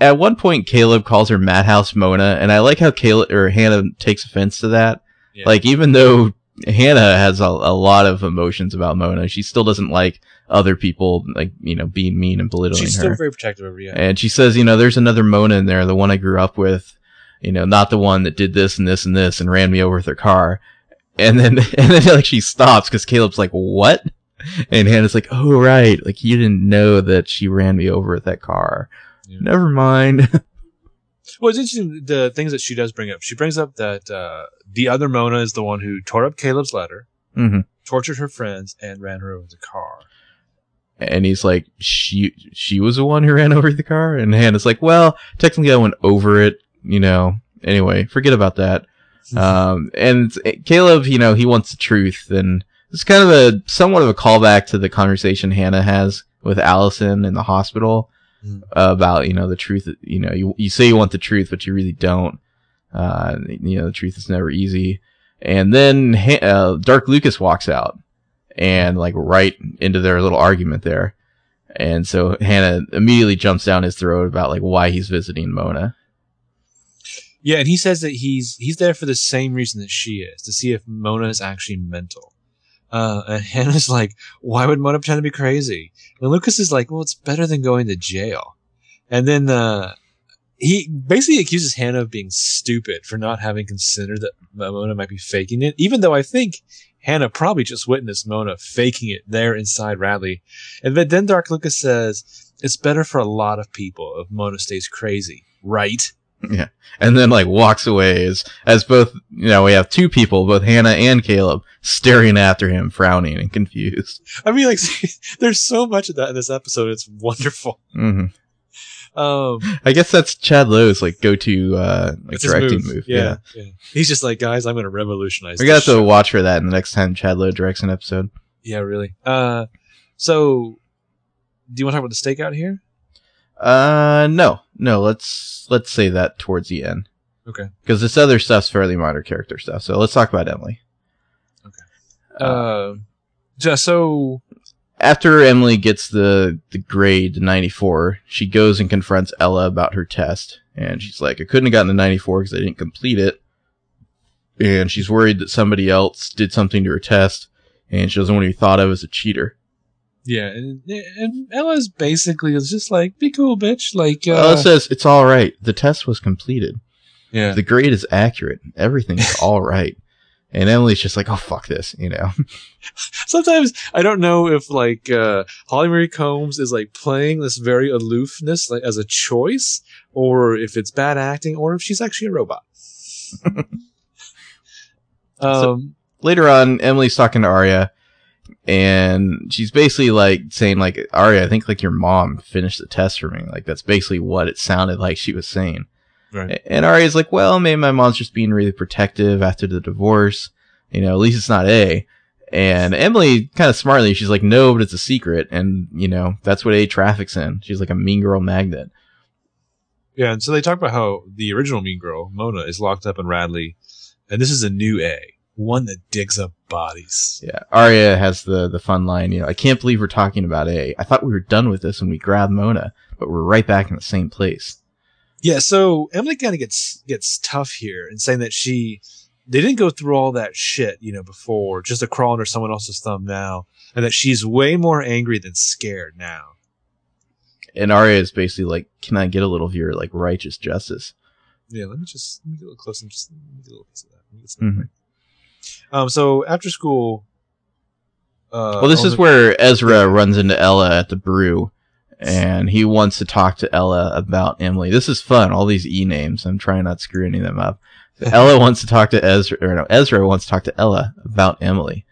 At one point, Caleb calls her Madhouse Mona, and I like how Caleb or Hannah takes offense to that. Yeah. Like, even though Hannah has a, a lot of emotions about Mona, she still doesn't like other people, like, you know, being mean and belittling her. She's still her. very protective of her. Yeah. And she says, you know, there's another Mona in there, the one I grew up with, you know, not the one that did this and this and this and ran me over with her car. And then, and then like she stops because Caleb's like, what? And Hannah's like, oh, right. Like, you didn't know that she ran me over with that car. Yeah. Never mind. Well, it's interesting, the things that she does bring up. She brings up that uh, the other Mona is the one who tore up Caleb's letter, mm-hmm. tortured her friends, and ran her over with the car. And he's like, she she was the one who ran over the car? And Hannah's like, well, technically I went over it, you know. Anyway, forget about that. um, and Caleb, you know, he wants the truth. And it's kind of a somewhat of a callback to the conversation Hannah has with Allison in the hospital. About, you know, the truth, you know, you, you say you want the truth, but you really don't. Uh, you know, the truth is never easy. And then uh, Dark Lucas walks out and like right into their little argument there. And so Hannah immediately jumps down his throat about like why he's visiting Mona. Yeah. And he says that he's, he's there for the same reason that she is, to see if Mona is actually mental. Uh, and Hannah's like, why would Mona pretend to be crazy? And Lucas is like, well, it's better than going to jail. And then uh, he basically accuses Hannah of being stupid for not having considered that Mona might be faking it, even though I think Hannah probably just witnessed Mona faking it there inside Radley. And then Dark Lucas says, it's better for a lot of people if Mona stays crazy, right? Yeah. And then like walks away as, as both, you know, we have two people, both Hannah and Caleb, staring after him, frowning and confused. I mean, like, there's so much of that in this episode. It's wonderful. Mm-hmm. Um, I guess that's Chad Lowe's like go-to uh, like directing move. move. Yeah, yeah. yeah. He's just like, guys, I'm going to revolutionize this. We got to watch for that in the next time Chad Lowe directs an episode. Yeah, really. Uh, so do you want to talk about the stakeout here? Uh, no, no, let's, let's say that towards the end. Okay. Because this other stuff's fairly minor character stuff. So let's talk about Emily. Okay. Uh, uh, so after Emily gets the, the grade ninety-four, she goes and confronts Ella about her test. And she's like, I couldn't have gotten a ninety-four because I didn't complete it. And she's worried that somebody else did something to her test and she doesn't want to be thought of as a cheater. Yeah, and, and Ella's basically is just like, be cool, bitch. Like, uh, Ella says, it's all right. The test was completed. Yeah. The grade is accurate. Everything's all right. And Emily's just like, oh, fuck this, you know? Sometimes I don't know if, like, uh, Holly Marie Combs is, like, playing this very aloofness like as a choice, or if it's bad acting, or if she's actually a robot. um, so, later on, Emily's talking to Aria. And she's basically like saying like, Aria, I think like your mom finished the test for me. Like that's basically what it sounded like she was saying. Right. And Aria's like, well, maybe my mom's just being really protective after the divorce. You know, at least it's not A. And Emily kind of smartly, she's like, no, but it's a secret. And you know, that's what A traffics in. She's like a mean girl magnet. Yeah. And so they talk about how the original mean girl, Mona, is locked up in Radley. And this is a new A. One that digs up bodies. Yeah. Aria has the, the fun line, you know, I can't believe we're talking about A. I thought we were done with this when we grabbed Mona, but we're right back in the same place. Yeah, so Emily kind of gets gets tough here in saying that she they didn't go through all that shit, you know, before, just to crawl under someone else's thumb now, and that she's way more angry than scared now. And Aria is basically like, can I get a little of your like righteous justice? Yeah, let me just let me get a little close and just let me get a little piece of that. Let me get some mm-hmm. right. Um, so after school, uh, well, this is where Ezra runs into Ella at the brew and he wants to talk to Ella about Emily. This is fun. All these E names. I'm trying not to screw any of them up. Ella wants to talk to Ezra or no, Ezra wants to talk to Ella about Emily,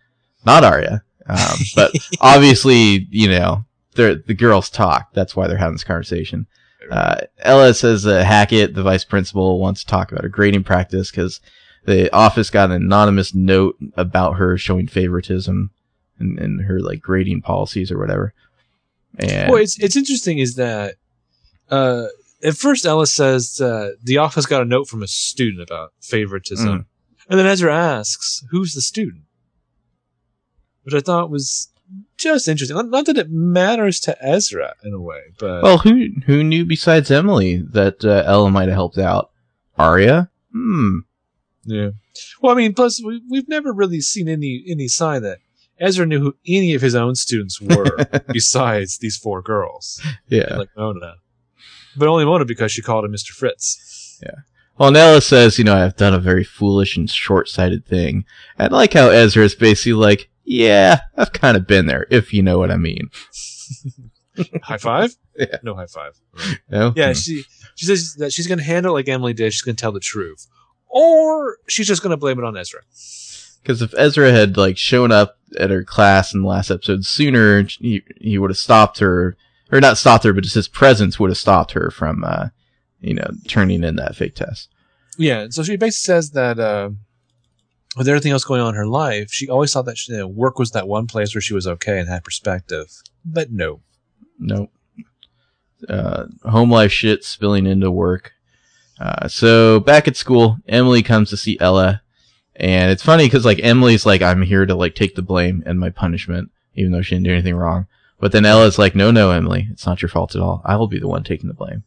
not Aria. Um, but obviously, you know, they're, the girls talk. That's why they're having this conversation. Uh, Ella says that uh, Hackett, the vice principal, wants to talk about her grading practice because the office got an anonymous note about her showing favoritism and, and her like grading policies or whatever. And well, it's it's interesting is that uh, at first Ella says uh, the office got a note from a student about favoritism, mm. and then Ezra asks, "Who's the student?" Which I thought was just interesting. Not that it matters to Ezra in a way, but well, who who knew besides Emily that uh, Ella might have helped out? Aria? Hmm. Yeah. Well, I mean, plus we, we've never really seen any any sign that Ezra knew who any of his own students were besides these four girls. Yeah. Like Mona. But only Mona because she called him Mister Fritz. Yeah. Well, Nella says, you know, I've done a very foolish and short-sighted thing. And I like how Ezra is basically like, yeah, I've kind of been there, if you know what I mean. High five? Yeah. No high five. Right. No? Yeah, mm-hmm. she she says that she's going to handle it like Emily did. She's going to tell the truth. Or she's just going to blame it on Ezra. Because if Ezra had, like, shown up at her class in the last episode sooner, he, he would have stopped her. Or not stopped her, but just his presence would have stopped her from, uh, you know, turning in that fake test. Yeah, so she basically says that uh, with everything else going on in her life, she always thought that she, you know, work was that one place where she was okay and had perspective. But no. Nope. Uh, home life shit spilling into work. Uh, so back at school, Emily comes to see Ella. And it's funny because, like, Emily's like, I'm here to, like, take the blame and my punishment, even though she didn't do anything wrong. But then Ella's like, no, no, Emily, it's not your fault at all. I will be the one taking the blame.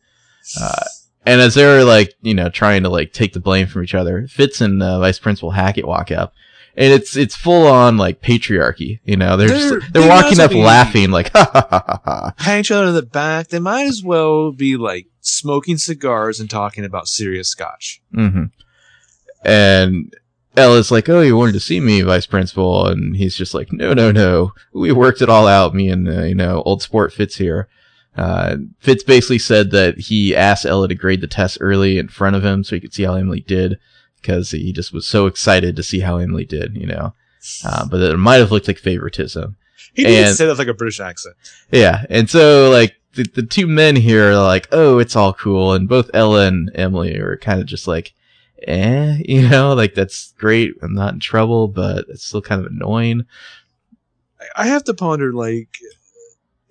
Uh, and as they're, like, you know, trying to, like, take the blame from each other, Fitz and uh, Vice Principal Hackett walk up. And it's it's full on, like, patriarchy, you know. They're they're, just, they're they walking up be, laughing, like, ha, ha, ha, ha. Pat each other in the back. They might as well be, like, smoking cigars and talking about serious scotch. Mm-hmm. And Ella's like, oh, you wanted to see me, Vice Principal. And he's just like, no, no, no. We worked it all out, me and, uh, you know, old sport Fitz here. Uh, Fitz basically said that he asked Ella to grade the test early in front of him so he could see how Emily did, because he just was so excited to see how Emily did, you know. Uh, but it might have looked like favoritism. He didn't say that with, like, a British accent. Yeah. And so, like, the, the two men here are like, oh, it's all cool. And both Ella and Emily are kind of just like, eh, you know, like, that's great. I'm not in trouble, but it's still kind of annoying. I have to ponder, like,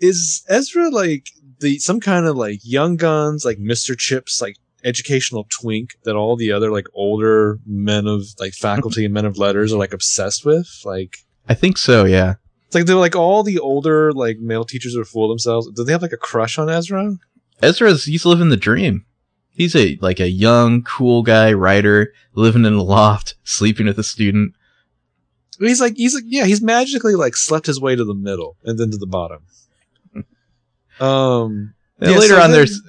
is Ezra, like, the some kind of, like, young guns, like Mister Chips, like, educational twink that all the other, like, older men of, like, faculty and men of letters are, like, obsessed with? Like, I think so, yeah. It's like, they're, like, all the older, like, male teachers are full of themselves. Do they have, like, a crush on Ezra? Ezra's, he's living the dream. He's a, like, a young, cool guy, writer, living in a loft, sleeping with a student. He's like, he's like, yeah, he's magically, like, slept his way to the middle and then to the bottom. Um, and yeah, later so on, then, there's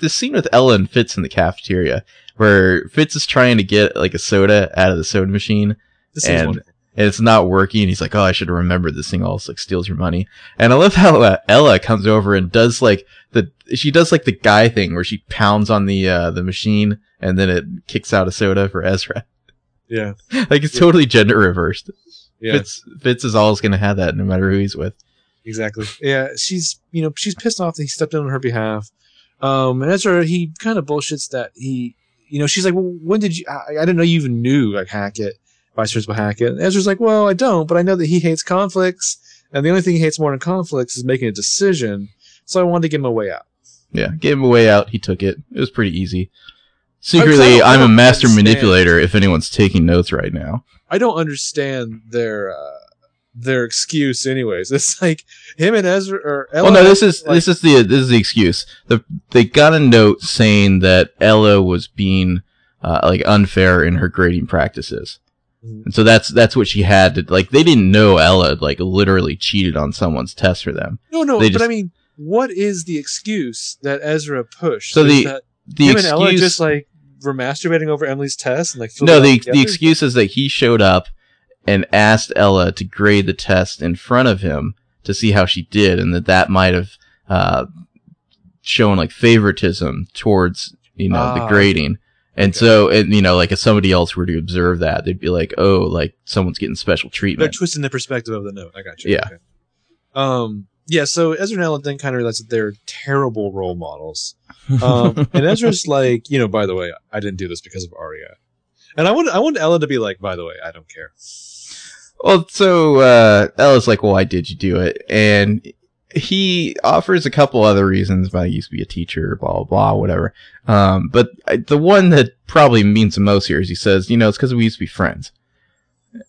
this scene with Ella and Fitz in the cafeteria where Fitz is trying to get, like, a soda out of the soda machine, this and, and it's not working. He's like, oh, I should remember this thing always, like, steals your money. And I love how uh, Ella comes over and does, like, the, she does, like, the guy thing where she pounds on the, uh, the machine and then it kicks out a soda for Ezra. Yeah. Like, it's yeah. totally gender reversed. Yeah. Fitz, Fitz is always going to have that no matter who he's with. Exactly. Yeah, she's, you know, she's pissed off that he stepped in on her behalf. Um, and Ezra, he kind of bullshits that he, you know, she's like, well, when did you, I, I didn't know you even knew, like, Hackett, Vice Principal Hackett. And Ezra's like, well, I don't, but I know that he hates conflicts. And the only thing he hates more than conflicts is making a decision. So I wanted to give him a way out. Yeah, gave him a way out. He took it. It was pretty easy. Secretly, I'm a master understand. manipulator if anyone's taking notes right now. I don't understand their, uh, their excuse anyways. It's like him and Ezra or Ella. Well, no, this is like, this is the this is the excuse. The, they got a note saying that Ella was being uh, like unfair in her grading practices. Mm-hmm. And so that's that's what she had to, like, they didn't know Ella, like, literally cheated on someone's test for them. No, no, they but just, I mean, what is the excuse that Ezra pushed? So the, that the him excuse, and Ella just, like, were masturbating over Emily's test and, like, No, the together? the excuse is that he showed up and asked Ella to grade the test in front of him to see how she did, and that that might have uh, shown, like, favoritism towards, you know, ah, the grading. And okay. so, and, you know, like, if somebody else were to observe that, they'd be like, oh, like, someone's getting special treatment. They're twisting the perspective of the note. I got you. Yeah. Okay. Um, yeah, so Ezra and Ella then kind of realize that they're terrible role models. Um, and Ezra's like, you know, by the way, I didn't do this because of Aria. And I want, I want Ella to be like, by the way, I don't care. Well, so uh, Ella's like, well, why did you do it? And he offers a couple other reasons, but I used to be a teacher, blah, blah, blah, whatever. Um, but I, the one that probably means the most here is he says, you know, it's because we used to be friends.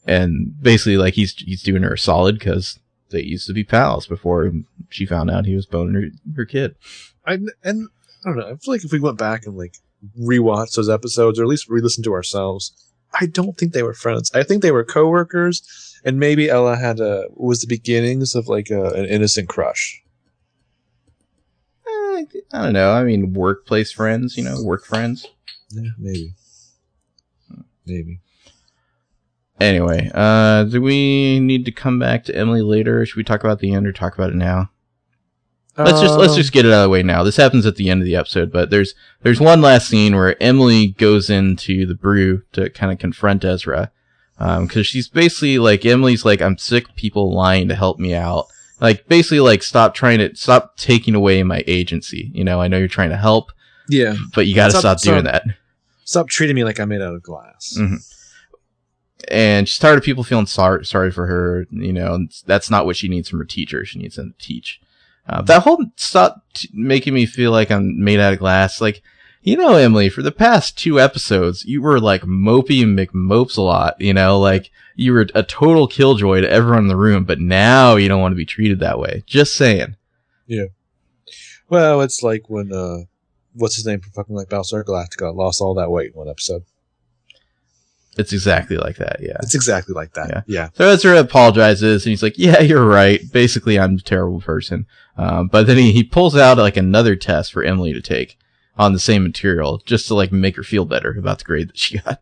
And basically, like, he's he's doing her a solid because they used to be pals before she found out he was boning her, her kid. I, and I don't know. I feel like if we went back and, like, rewatch those episodes, or at least re-listen to ourselves, I don't think they were friends. I think they were coworkers, and maybe Ella had a was the beginnings of, like, a, an innocent crush. Eh, I don't know. I mean, workplace friends, you know, work friends. Yeah, maybe. Maybe. Anyway, uh, do we need to come back to Emily later? Should we talk about the end or talk about it now? Uh, let's just let's just get it out of the way now. This happens at the end of the episode, but there's there's one last scene where Emily goes into the brew to kind of confront Ezra, because um, she's basically like Emily's like I'm sick, people lying to help me out, like basically like stop trying to stop taking away my agency. You know, I know you're trying to help, yeah, but you got to stop, stop doing stop, that. Stop treating me like I'm made out of glass. Mm-hmm. And she's tired of people feeling sorry, sorry for her. You know, and that's not what she needs from her teacher. She needs them to teach. Uh, that whole stop t- making me feel like I'm made out of glass. Like, you know, Emily, for the past two episodes, you were like mopey and McMopes a lot. You know, like you were a total killjoy to everyone in the room. But now you don't want to be treated that way. Just saying. Yeah. Well, it's like when uh, what's his name from fucking like Battlestar Galactica lost all that weight in one episode. It's exactly like that, yeah. It's exactly like that, yeah. yeah. So Ezra apologizes, and he's like, yeah, you're right. Basically, I'm a terrible person. Um, but then he, he pulls out, like, another test for Emily to take on the same material, just to, like, make her feel better about the grade that she got.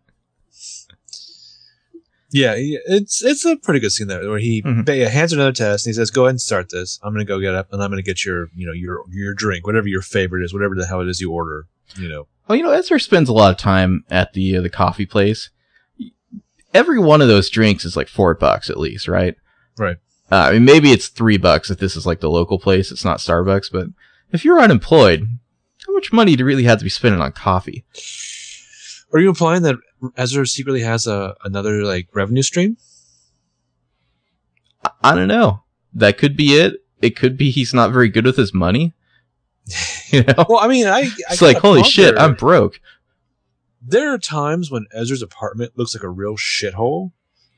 Yeah, it's it's a pretty good scene there, where he mm-hmm. hands her another test, and he says, go ahead and start this. I'm going to go get up, and I'm going to get your, you know, your your drink, whatever your favorite is, whatever the hell it is you order, you know. Well, you know, Ezra spends a lot of time at the uh, the coffee place. Every one of those drinks is like four bucks at least, right? Right. Uh, I mean, maybe it's three bucks if this is like the local place. It's not Starbucks, but if you're unemployed, how much money do you really have to be spending on coffee? Are you implying that Ezra secretly has a another like revenue stream? I, I don't know. That could be it. It could be he's not very good with his money. You know? Well, I mean, I, I it's like holy ponder. shit, I'm broke. There are times when Ezra's apartment looks like a real shithole,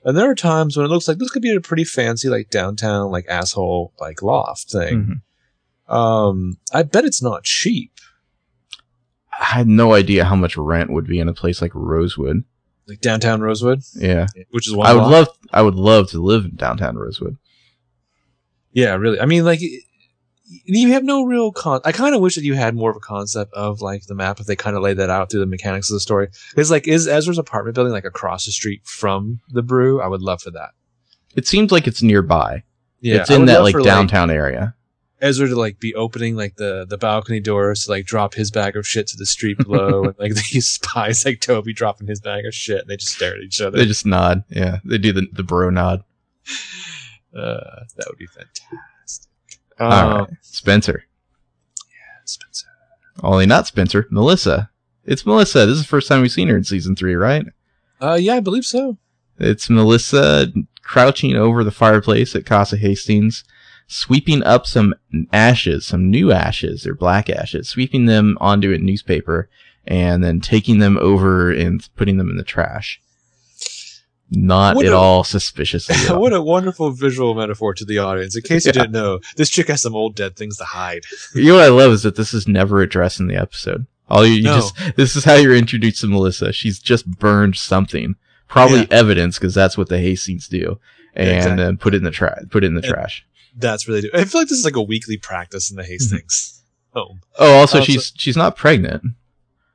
and there are times when it looks like this could be a pretty fancy, like downtown, like asshole, like loft thing. Mm-hmm. Um, I bet it's not cheap. I had no idea how much rent would be in a place like Rosewood, like downtown Rosewood. Yeah, which is why I would loft. love. I would love to live in downtown Rosewood. Yeah, really. I mean, like. It, You have no real con. I kind of wish that you had more of a concept of like the map if they kind of laid that out through the mechanics of the story. It's like, is Ezra's apartment building like across the street from the brew? I would love for that. It seems like it's nearby. Yeah, it's in that like for, downtown like, area. Ezra to like be opening like the, the balcony doors to like drop his bag of shit to the street below, and like these spies like Toby dropping his bag of shit, and they just stare at each other. They just nod. Yeah, they do the the bro nod. Uh, that would be fantastic. Uh, All right. Spencer. Yeah, Spencer. Only not Spencer. Melissa. It's Melissa. This is the first time we've seen her in season three, right? Uh, yeah, I believe so. It's Melissa crouching over the fireplace at Casa Hastings, sweeping up some ashes, some new ashes, they're black ashes, sweeping them onto a newspaper, and then taking them over and putting them in the trash. Not what at a, all suspiciously. At what all. A wonderful visual metaphor to the audience. In case you yeah. didn't know, this chick has some old dead things to hide. You know what I love is that this is never addressed in the episode. All you, you no. just this is how you're introduced to Melissa. She's just burned something, probably yeah. evidence, because that's what the Hastings do, and yeah, exactly. then put it in the trash. Put it in the and trash. That's what they do. I feel like this is like a weekly practice in the Hastings home. Oh, also um, she's so, she's not pregnant.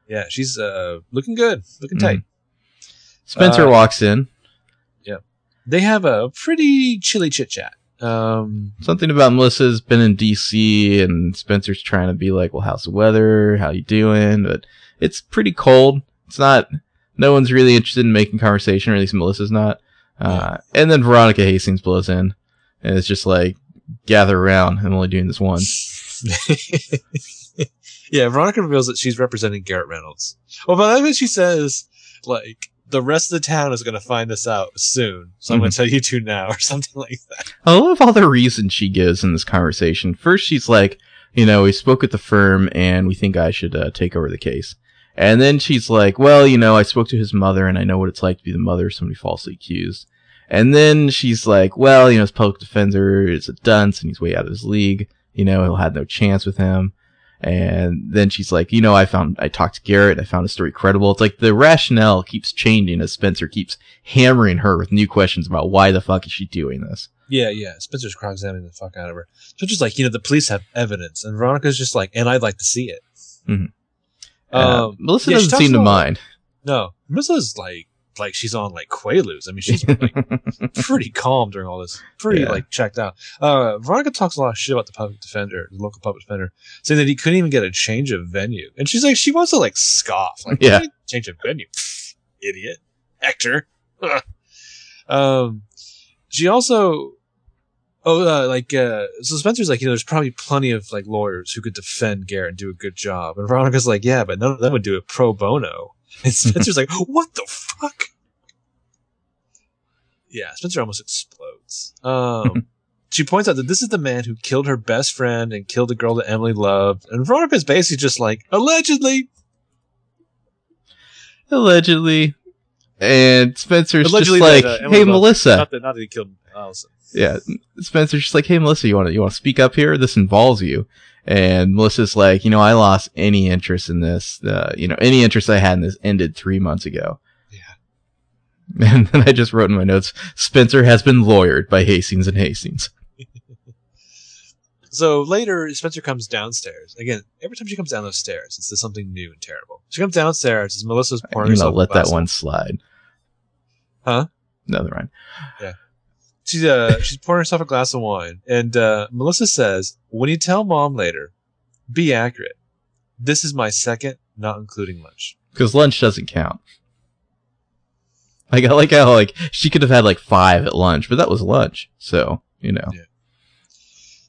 Yeah, she's uh, looking good, looking tight. Mm. Spencer uh, walks in. They have a pretty chilly chit-chat. Um, Something about Melissa's been in D C and Spencer's trying to be like, well, how's the weather? How you doing? But it's pretty cold. It's not... No one's really interested in making conversation, or at least Melissa's not. Uh, yeah. And then Veronica Hastings blows in, and it's just like, gather around. I'm only doing this once. Yeah, Veronica reveals that she's representing Garrett Reynolds. Well, by the way, she says, like... The rest of the town is going to find this out soon, so I'm mm-hmm. going to tell you two now, or something like that. I love all the reasons she gives in this conversation. First, she's like, you know, we spoke at the firm, and we think I should uh, take over the case. And then she's like, well, you know, I spoke to his mother, and I know what it's like to be the mother of somebody falsely accused. And then she's like, well, you know, his public defender is a dunce, and he's way out of his league. You know, he'll have no chance with him. And then she's like, you know, I found, I talked to Garrett, I found his story credible. It's like the rationale keeps changing as Spencer keeps hammering her with new questions about why the fuck is she doing this? Yeah, yeah. Spencer's cross-examining the fuck out of her. So just like, you know, the police have evidence, and Veronica's just like, and I'd like to see it. Mm-hmm. Um, uh, Melissa yeah, doesn't seem to mind. No, Melissa's like like she's on like Quaaludes. I mean, she's like pretty calm during all this, pretty yeah. like checked out. Uh, Veronica talks a lot of shit about the public defender, the local public defender, saying that he couldn't even get a change of venue. And she's like, she wants to like scoff, like yeah. change of venue, Pfft, idiot, actor. um, she also. Oh, uh, like, uh, so Spencer's like, you know, there's probably plenty of, like, lawyers who could defend Garrett and do a good job. And Veronica's like, yeah, but none of them would do it pro bono. And Spencer's like, what the fuck? Yeah, Spencer almost explodes. Um, she points out that this is the man who killed her best friend and killed the girl that Emily loved. And Veronica's basically just like, allegedly. Allegedly. And Spencer's allegedly just like, that, uh, hey, Melissa. Not that, not that he killed Allison. Yeah, Spencer's just like, hey, Melissa, you want to you want to speak up here? This involves you. And Melissa's like, you know, I lost any interest in this. Uh, you know, any interest I had in this ended three months ago. Yeah. And then I just wrote in my notes, Spencer has been lawyered by Hastings and Hastings. So later, Spencer comes downstairs. Again, every time she comes down those stairs, it's something new and terrible. She comes downstairs as Melissa's pouring herself. I'm going to let that one slide. Huh? No, never mind. Yeah. She's, uh, she's pouring herself a glass of wine, and uh, Melissa says, when you tell mom later, be accurate. This is my second, not including lunch. Because lunch doesn't count. Like, I like how like she could have had like five at lunch, but that was lunch, so, you know. Yeah,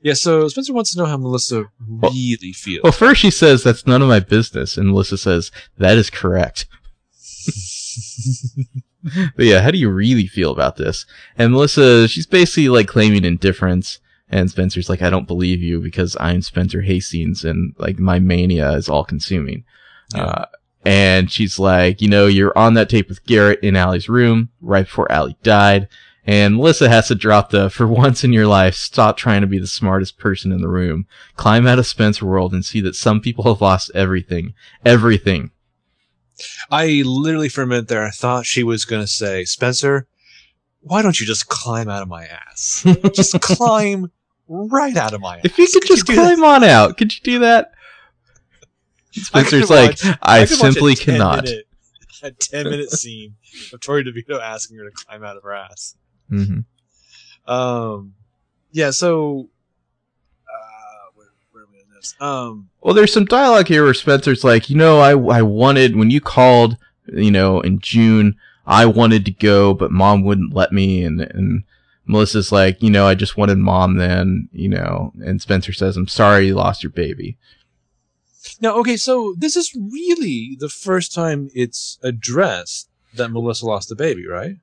yeah so Spencer wants to know how Melissa well, really feels. Well, first she says, that's none of my business, and Melissa says, that is correct. But yeah, how do you really feel about this? And Melissa, she's basically like claiming indifference, and Spencer's like, I don't believe you because I'm Spencer Hastings and like my mania is all consuming. Yeah. Uh, and she's like, you know, you're on that tape with Garrett in Allie's room right before Allie died. And Melissa has to drop the, for once in your life, stop trying to be the smartest person in the room. Climb out of Spencer world and see that some people have lost everything, everything. I literally, for a minute there, I thought she was going to say, Spencer, why don't you just climb out of my ass? Just climb right out of my ass. If you could, could just you climb that? on out, could you do that? Spencer's I like, watch, I, I simply a cannot. Minute, a ten-minute scene of Tori DeVito asking her to climb out of her ass. Mm-hmm. Um, yeah, so... Um, well, there's some dialogue here where Spencer's like, you know, I, I wanted, when you called, you know, in June, I wanted to go, but mom wouldn't let me. And, and Melissa's like, you know, I just wanted mom then, you know, and Spencer says, I'm sorry you lost your baby. Now, okay, so this is really the first time it's addressed that Melissa lost the baby, right?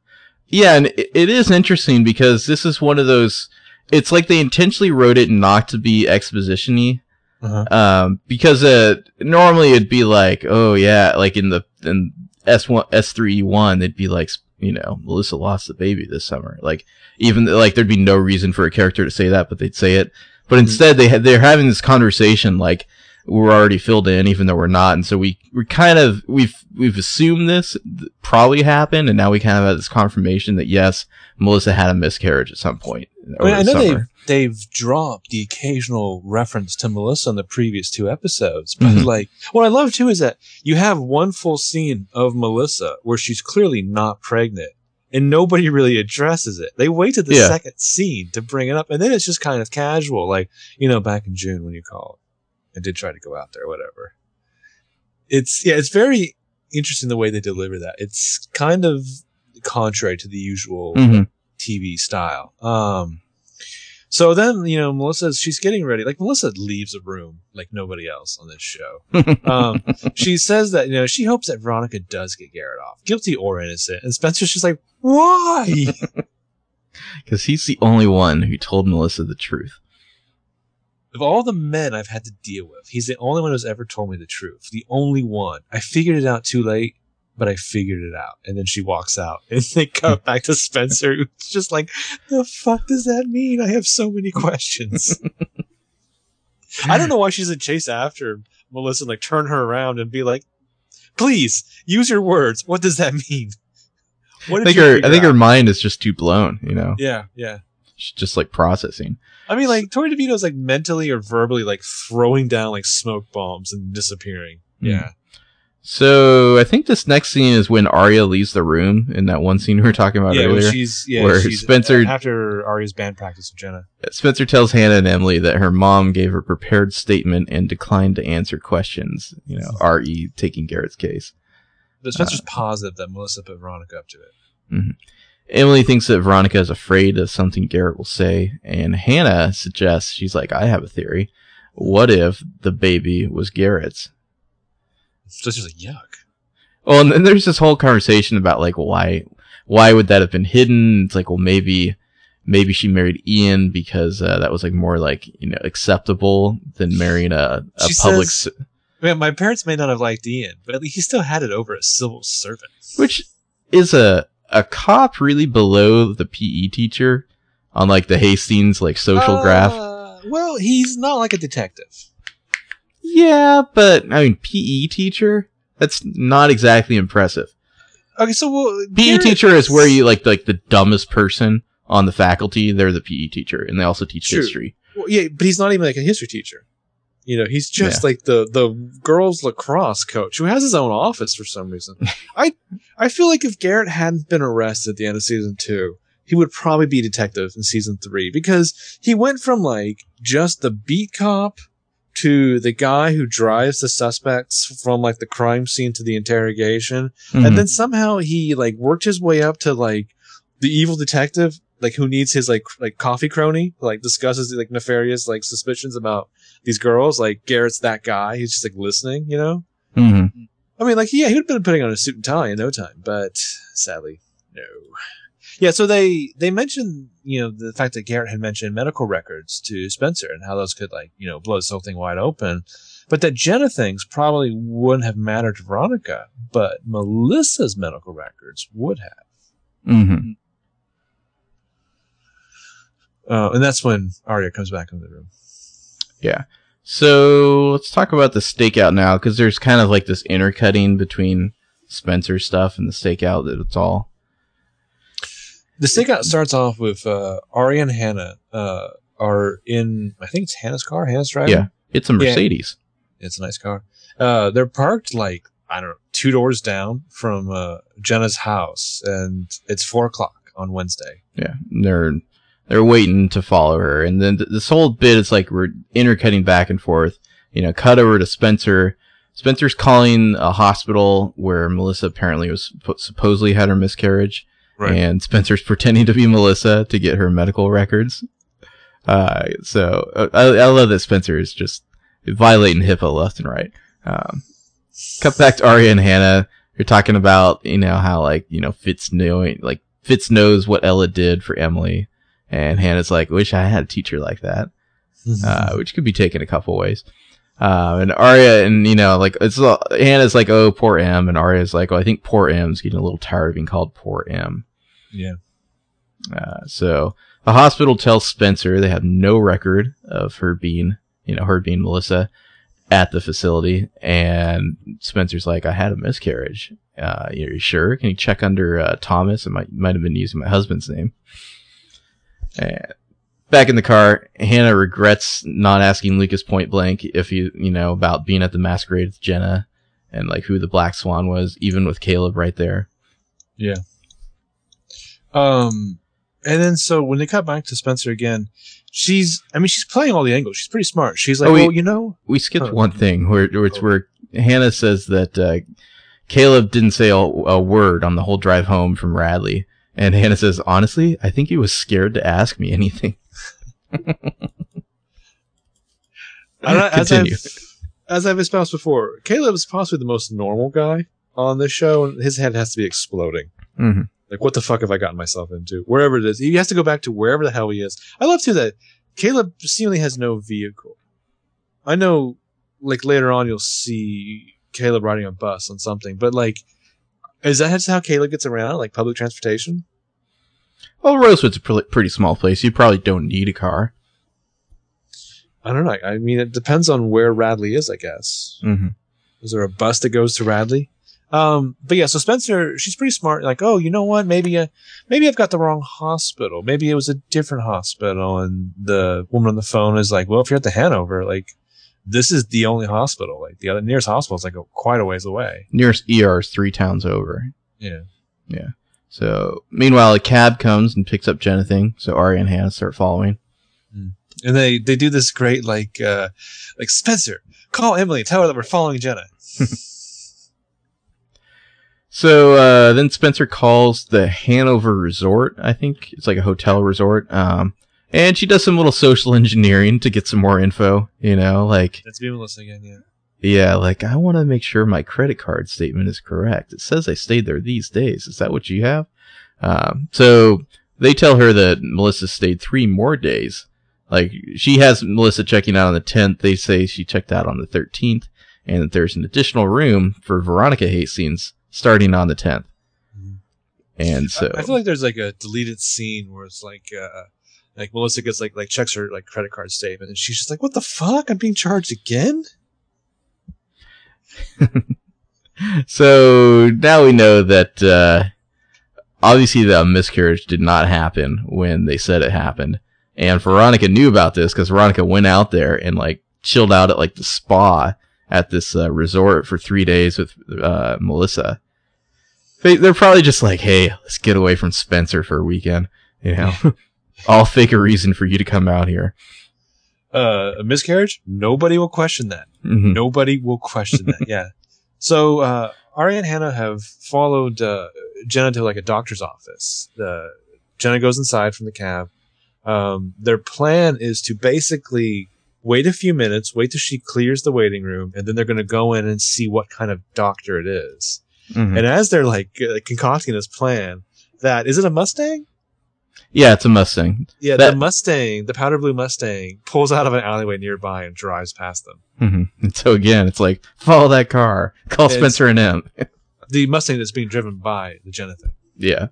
Yeah, and it, it is interesting because this is one of those, it's like they intentionally wrote it not to be exposition-y. Uh-huh. Um, because uh, normally it'd be like, oh yeah, like in the in S one S three E one, they'd be like, you know, Melissa lost the baby this summer. Like even like there'd be no reason for a character to say that, but they'd say it. But mm-hmm. instead, they had they're having this conversation like we're already filled in, even though we're not. And so we we kind of we've we've assumed this probably happened, and now we kind of have this confirmation that yes, Melissa had a miscarriage at some point. I, mean, I know they've, they've dropped the occasional reference to Melissa in the previous two episodes, but mm-hmm. like, what I love too is that you have one full scene of Melissa where she's clearly not pregnant and nobody really addresses it. They wait to the yeah. second scene to bring it up, and then it's just kind of casual, like, you know, back in June when you called, I did try to go out there, whatever. It's, yeah, it's very interesting the way they deliver that. It's kind of contrary to the usual. Mm-hmm. T V style. Um, so then, you know, Melissa, she's getting ready. Like, Melissa leaves a room like nobody else on this show. Um, she says that, you know, she hopes that Veronica does get Garrett off, guilty or innocent. And Spencer's just like, why? Because he's the only one who told Melissa the truth. Of all the men I've had to deal with, he's the only one who's ever told me the truth. The only one. I figured it out too late. But I figured it out. And then she walks out. And they cut back to Spencer, who's just like, the fuck does that mean? I have so many questions. I don't know why she's in chase after Melissa, like, turn her around and be like, please, use your words. What does that mean? What I think, her, I think her mind is just too blown, you know? Yeah, yeah. She's just, like, processing. I mean, like, Tori DeVito's, like, mentally or verbally, like, throwing down, like, smoke bombs and disappearing. Mm. Yeah. So I think this next scene is when Aria leaves the room in that one scene we were talking about yeah, earlier. She's, yeah, where she's Spencer, after Aria's band practice with Jenna. Spencer tells Hannah and Emily that her mom gave a prepared statement and declined to answer questions. You know, R E taking Garrett's case. But Spencer's uh, positive that Melissa put Veronica up to it. Mm-hmm. Emily thinks that Veronica is afraid of something Garrett will say, and Hannah suggests, she's like, I have a theory. What if the baby was Garrett's? So it's just like, yuck. Well, and then there's this whole conversation about, like, well, why, why would that have been hidden? It's like, well, maybe, maybe she married Ian because uh, that was, like, more, like, you know, acceptable than marrying a, a public... Says, s- man, my parents may not have liked Ian, but he still had it over a civil servant. Which is a, a cop really below the P E teacher on, like, the Hastings, like, social uh, graph. Well, he's not like a detective. Yeah, but, I mean, P E teacher? That's not exactly impressive. Okay, so... Well, P E teacher is where you, like, like the dumbest person on the faculty. They're the P E teacher, and they also teach True. history. Well, yeah, but he's not even, like, a history teacher. You know, he's just, yeah. like, the, the girls' lacrosse coach who has his own office for some reason. I I feel like if Garrett hadn't been arrested at the end of season two, he would probably be a detective in season three, because he went from, like, just the beat cop... to the guy who drives the suspects from, like, the crime scene to the interrogation. Mm-hmm. And then somehow he, like, worked his way up to, like, the evil detective, like, who needs his, like, like coffee crony, like, discusses, like, nefarious, like, suspicions about these girls. Like, Garrett's that guy. He's just, like, listening, you know? Mm-hmm. I mean, like, yeah, he would have been putting on a suit and tie in no time, but sadly, no. Yeah, so they, they mentioned, you know, the fact that Garrett had mentioned medical records to Spencer and how those could, like, you know, blow this whole thing wide open. But that Jenna things probably wouldn't have mattered to Veronica, but Melissa's medical records would have. Mm-hmm. Uh, and that's when Aria comes back into the room. Yeah. So let's talk about the stakeout now, because there's kind of like this intercutting between Spencer's stuff and the stakeout that it's all. The stakeout starts off with uh, Ari and Hannah uh, are in, I think it's Hannah's car, Hannah's driving? Yeah, it's a Mercedes. Yeah, it's a nice car. Uh, they're parked, like, I don't know, two doors down from uh, Jenna's house, and it's four o'clock on Wednesday. Yeah, they're they're waiting to follow her. And then th- this whole bit is like we're intercutting back and forth. You know, cut over to Spencer. Spencer's calling a hospital where Melissa apparently was supposedly had her miscarriage. Right. And Spencer's pretending to be Melissa to get her medical records. Uh, so uh, I, I love that Spencer is just violating HIPAA left and right. Um, cut back to Aria and Hannah. You're talking about, you know, how, like, you know, Fitz knowing, like, Fitz knows what Ella did for Emily, and Hannah's like, "Wish I had a teacher like that," uh, which could be taken a couple ways. Uh, and Aria, and, you know, like, it's uh, Hannah's like, "Oh, poor Em," and Aria's like, "Oh, I think poor Em's getting a little tired of being called poor Em." Yeah. Uh, so the hospital tells Spencer they have no record of her being, you know, her being Melissa at the facility, and Spencer's like, "I had a miscarriage. Uh, are you sure? Can you check under uh, Thomas? I might might have been using my husband's name." And back in the car, Hannah regrets not asking Lucas point blank if he, you know, about being at the masquerade with Jenna and, like, who the Black Swan was, even with Caleb right there. Yeah. Um, and then so when they cut back to Spencer again, she's, I mean, she's playing all the angles. She's pretty smart. She's like, oh, we, well, you know, we skipped oh, one thing where, where it's oh. where Hannah says that, uh, Caleb didn't say a, a word on the whole drive home from Radley. And Hannah says, "Honestly, I think he was scared to ask me anything." as, I've, as I've espoused before, Caleb is possibly the most normal guy on this show, and his head has to be exploding. Mm-hmm. Like, what the fuck have I gotten myself into? Wherever it is. He has to go back to wherever the hell he is. I love, too, that Caleb seemingly has no vehicle. I know, like, later on you'll see Caleb riding a bus on something, but, like, is that just how Caleb gets around? Like, public transportation? Well, Rosewood's a pre- pretty small place. You probably don't need a car. I don't know. I mean, it depends on where Radley is, I guess. Mm-hmm. Is there a bus that goes to Radley? Um, but yeah, so Spencer, she's pretty smart. Like, oh, you know what? Maybe, uh, maybe I've got the wrong hospital. Maybe it was a different hospital. And the woman on the phone is like, well, if you're at the Hanover, like, this is the only hospital. Like the other nearest hospital is like a, quite a ways away. Nearest E R is three towns over. Yeah. Yeah. So meanwhile, a cab comes and picks up Jenna thing. So Aria and Hannah start following. And they, they do this great, like, uh, like Spencer, call Emily and tell her that we're following Jenna. So uh, then Spencer calls the Hanover Resort, I think. It's like a hotel resort. Um, and she does some little social engineering to get some more info, you know, like. That's being listening again, yeah. Yeah, like, I want to make sure my credit card statement is correct. It says I stayed there these days. Is that what you have? Um, so they tell her that Melissa stayed three more days. Like, she has Melissa checking out on the tenth. They say she checked out on the thirteenth. And that there's an additional room for Veronica Hastings starting on the tenth. And so... I, I feel like there's, like, a deleted scene where it's, like, uh, like Melissa gets, like, like checks her, like, credit card statement. And she's just like, what the fuck? I'm being charged again? So now we know that uh, obviously the miscarriage did not happen when they said it happened, and Veronica knew about this because Veronica went out there and like chilled out at like the spa at this uh, resort for three days with uh, Melissa. They, they're probably just like, hey, let's get away from Spencer for a weekend, you know. I'll fake a reason for you to come out here. Uh, a miscarriage? Nobody will question that. Mm-hmm. Nobody will question that. Yeah. So, uh, Aria and Hannah have followed, uh, Jenna to like a doctor's office. The Jenna goes inside from the cab. Um, their plan is to basically wait a few minutes, wait till she clears the waiting room, and then they're going to go in and see what kind of doctor it is. Mm-hmm. And as they're like uh, concocting this plan, that is it a Mustang? Yeah, it's a Mustang. Yeah, that, the Mustang, the powder blue Mustang, pulls out of an alleyway nearby and drives past them. Mm-hmm. And so again, it's like, follow that car. Call it's, Spencer and M. The Mustang that's being driven by the Jenna thing. Yeah.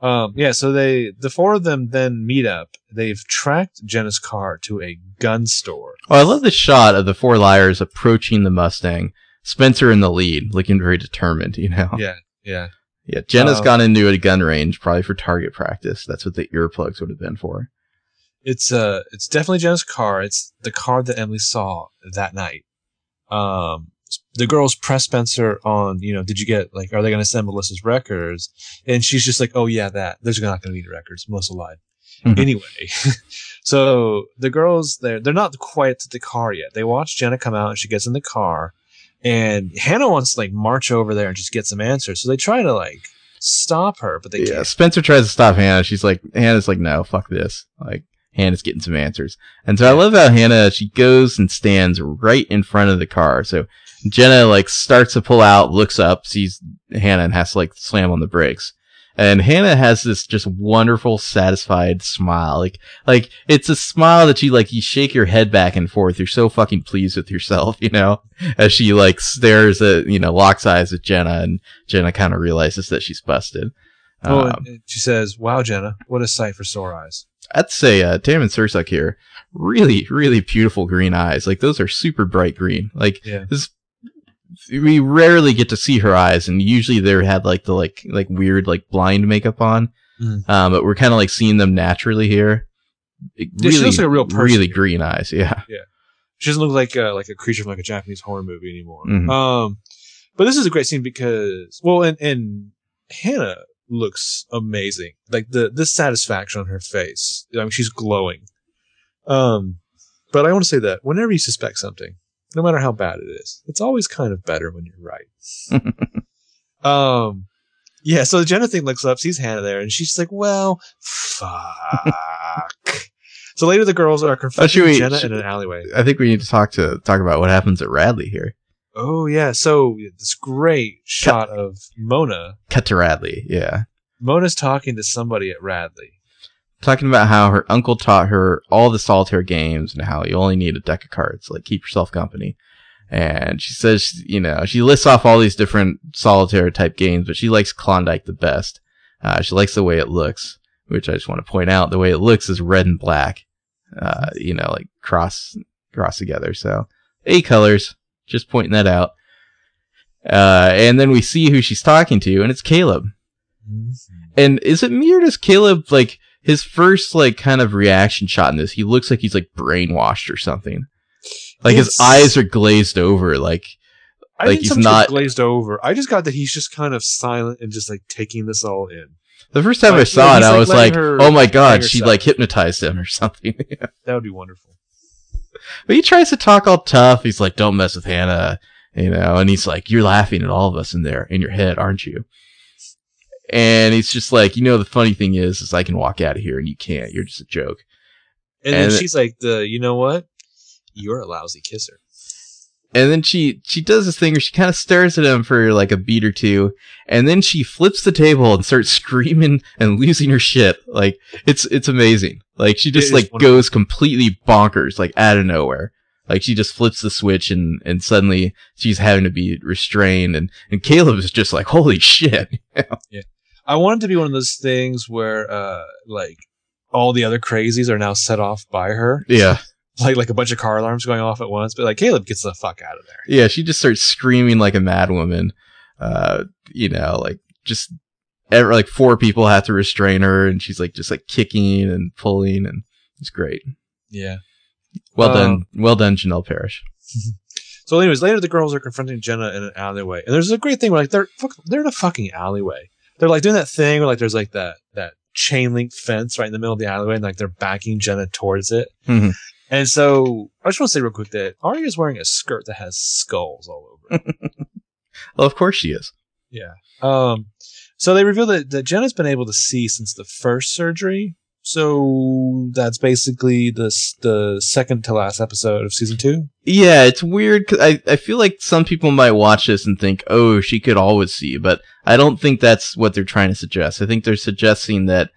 Um, yeah, so they, the four of them then meet up. They've tracked Jenna's car to a gun store. Oh, I love the shot of the four liars approaching the Mustang. Spencer in the lead, looking very determined, you know? Yeah, yeah. Yeah, Jenna's um, gone into a gun range, probably for target practice. That's what the earplugs would have been for. It's uh, it's definitely Jenna's car. It's the car that Emily saw that night. Um, the girls press Spencer on, you know, did you get, like, are they going to send Melissa's records? And she's just like, oh, yeah, that. There's not going to be records. Melissa lied. Mm-hmm. Anyway, so the girls, they're, they're not quite to the car yet. They watch Jenna come out, and she gets in the car. And Hannah wants to like march over there and just get some answers. So they try to like stop her, but they yeah, can't. Spencer tries to stop Hannah. She's like, Hannah's like, no, fuck this. Like Hannah's getting some answers. And so I love how Hannah, she goes and stands right in front of the car. So Jenna like starts to pull out, looks up, sees Hannah and has to like slam on the brakes. And Hannah has this just wonderful, satisfied smile. Like, like it's a smile that you like, you shake your head back and forth. You're so fucking pleased with yourself, you know, as she like stares at, you know, locks eyes with Jenna, and Jenna kind of realizes that she's busted. Oh, um, she says, wow, Jenna, what a sight for sore eyes. I'd say, uh, Tam and Sirsak here, really, really beautiful green eyes. Like those are super bright green. Like yeah. this We rarely get to see her eyes, and usually they had like the like like weird like blind makeup on, mm. um, but we're kind of like seeing them naturally here. It yeah, really, she looks like a real person. Really here. Green eyes, yeah. Yeah, she doesn't look like uh, like a creature from like a Japanese horror movie anymore. Mm-hmm. Um, but this is a great scene because well, and and Hannah looks amazing. Like the the satisfaction on her face. I mean, she's glowing. Um, but I want to say that whenever you suspect something, no matter how bad it is, it's always kind of better when you're right. um, yeah. So the Jenna thing looks up, sees Hannah there, and she's like, "Well, fuck." So later, the girls are confronting oh, we, Jenna should, in an alleyway. I think we need to talk to talk about what happens at Radley here. Oh yeah. So this great shot cut, of Mona. Cut to Radley. Yeah. Mona's talking to somebody at Radley, talking about how her uncle taught her all the solitaire games and how you only need a deck of cards, like keep yourself company. And she says, you know, she lists off all these different solitaire type games, but she likes Klondike the best. Uh, she likes the way it looks, which I just want to point out. The way it looks is red and black, uh, you know, like cross, cross together. So eight colors, just pointing that out. Uh, and then we see who she's talking to, and it's Caleb. And is it me or does Caleb like, his first, like, kind of reaction shot in this, he looks like he's, like, brainwashed or something. Like it's... his eyes are glazed over. Like, I like he's not glazed over. I just got that he's just kind of silent and just like taking this all in. The first time like, I saw you know, it, I like was like, "Oh my god, she herself. like hypnotized him or something." Yeah. That would be wonderful. But he tries to talk all tough. He's like, "Don't mess with Hannah," you know. And he's like, "You're laughing at all of us in there in your head, aren't you?" And he's just like, "You know, the funny thing is, is I can walk out of here and you can't. You're just a joke." And, and then she's like, "The you know what? You're a lousy kisser." And then she, she does this thing where she kind of stares at him for like a beat or two. And then she flips the table and starts screaming and losing her shit. Like, it's, it's amazing. Like, she just like wonderful. goes completely bonkers, like out of nowhere. Like, she just flips the switch and, and suddenly she's having to be restrained. And, and Caleb is just like, holy shit. Yeah. I want it to be one of those things where, uh, like all the other crazies are now set off by her. Yeah. Like, like a bunch of car alarms going off at once, but like Caleb gets the fuck out of there. Yeah, she just starts screaming like a mad woman. Uh, you know, like just ever, like four people have to restrain her, and she's like just like kicking and pulling, and it's great. Yeah, well um, done, well done, Janelle Parrish. So, anyways, later the girls are confronting Jenna in an alleyway, and there's a great thing where like they're fuck, they're in a fucking alleyway. They're like doing that thing where like there's like that that chain link fence right in the middle of the alleyway, and like they're backing Jenna towards it. Mm-hmm. And so, I just want to say real quick that Aria is wearing a skirt that has skulls all over it. Well, of course she is. Yeah. Um, so, they reveal that, that Jenna's been able to see since the first surgery. So, that's basically the, the second to last episode of season two. Yeah, it's weird because I, I feel like some people might watch this and think, oh, she could always see. But I don't think that's what they're trying to suggest. I think they're suggesting that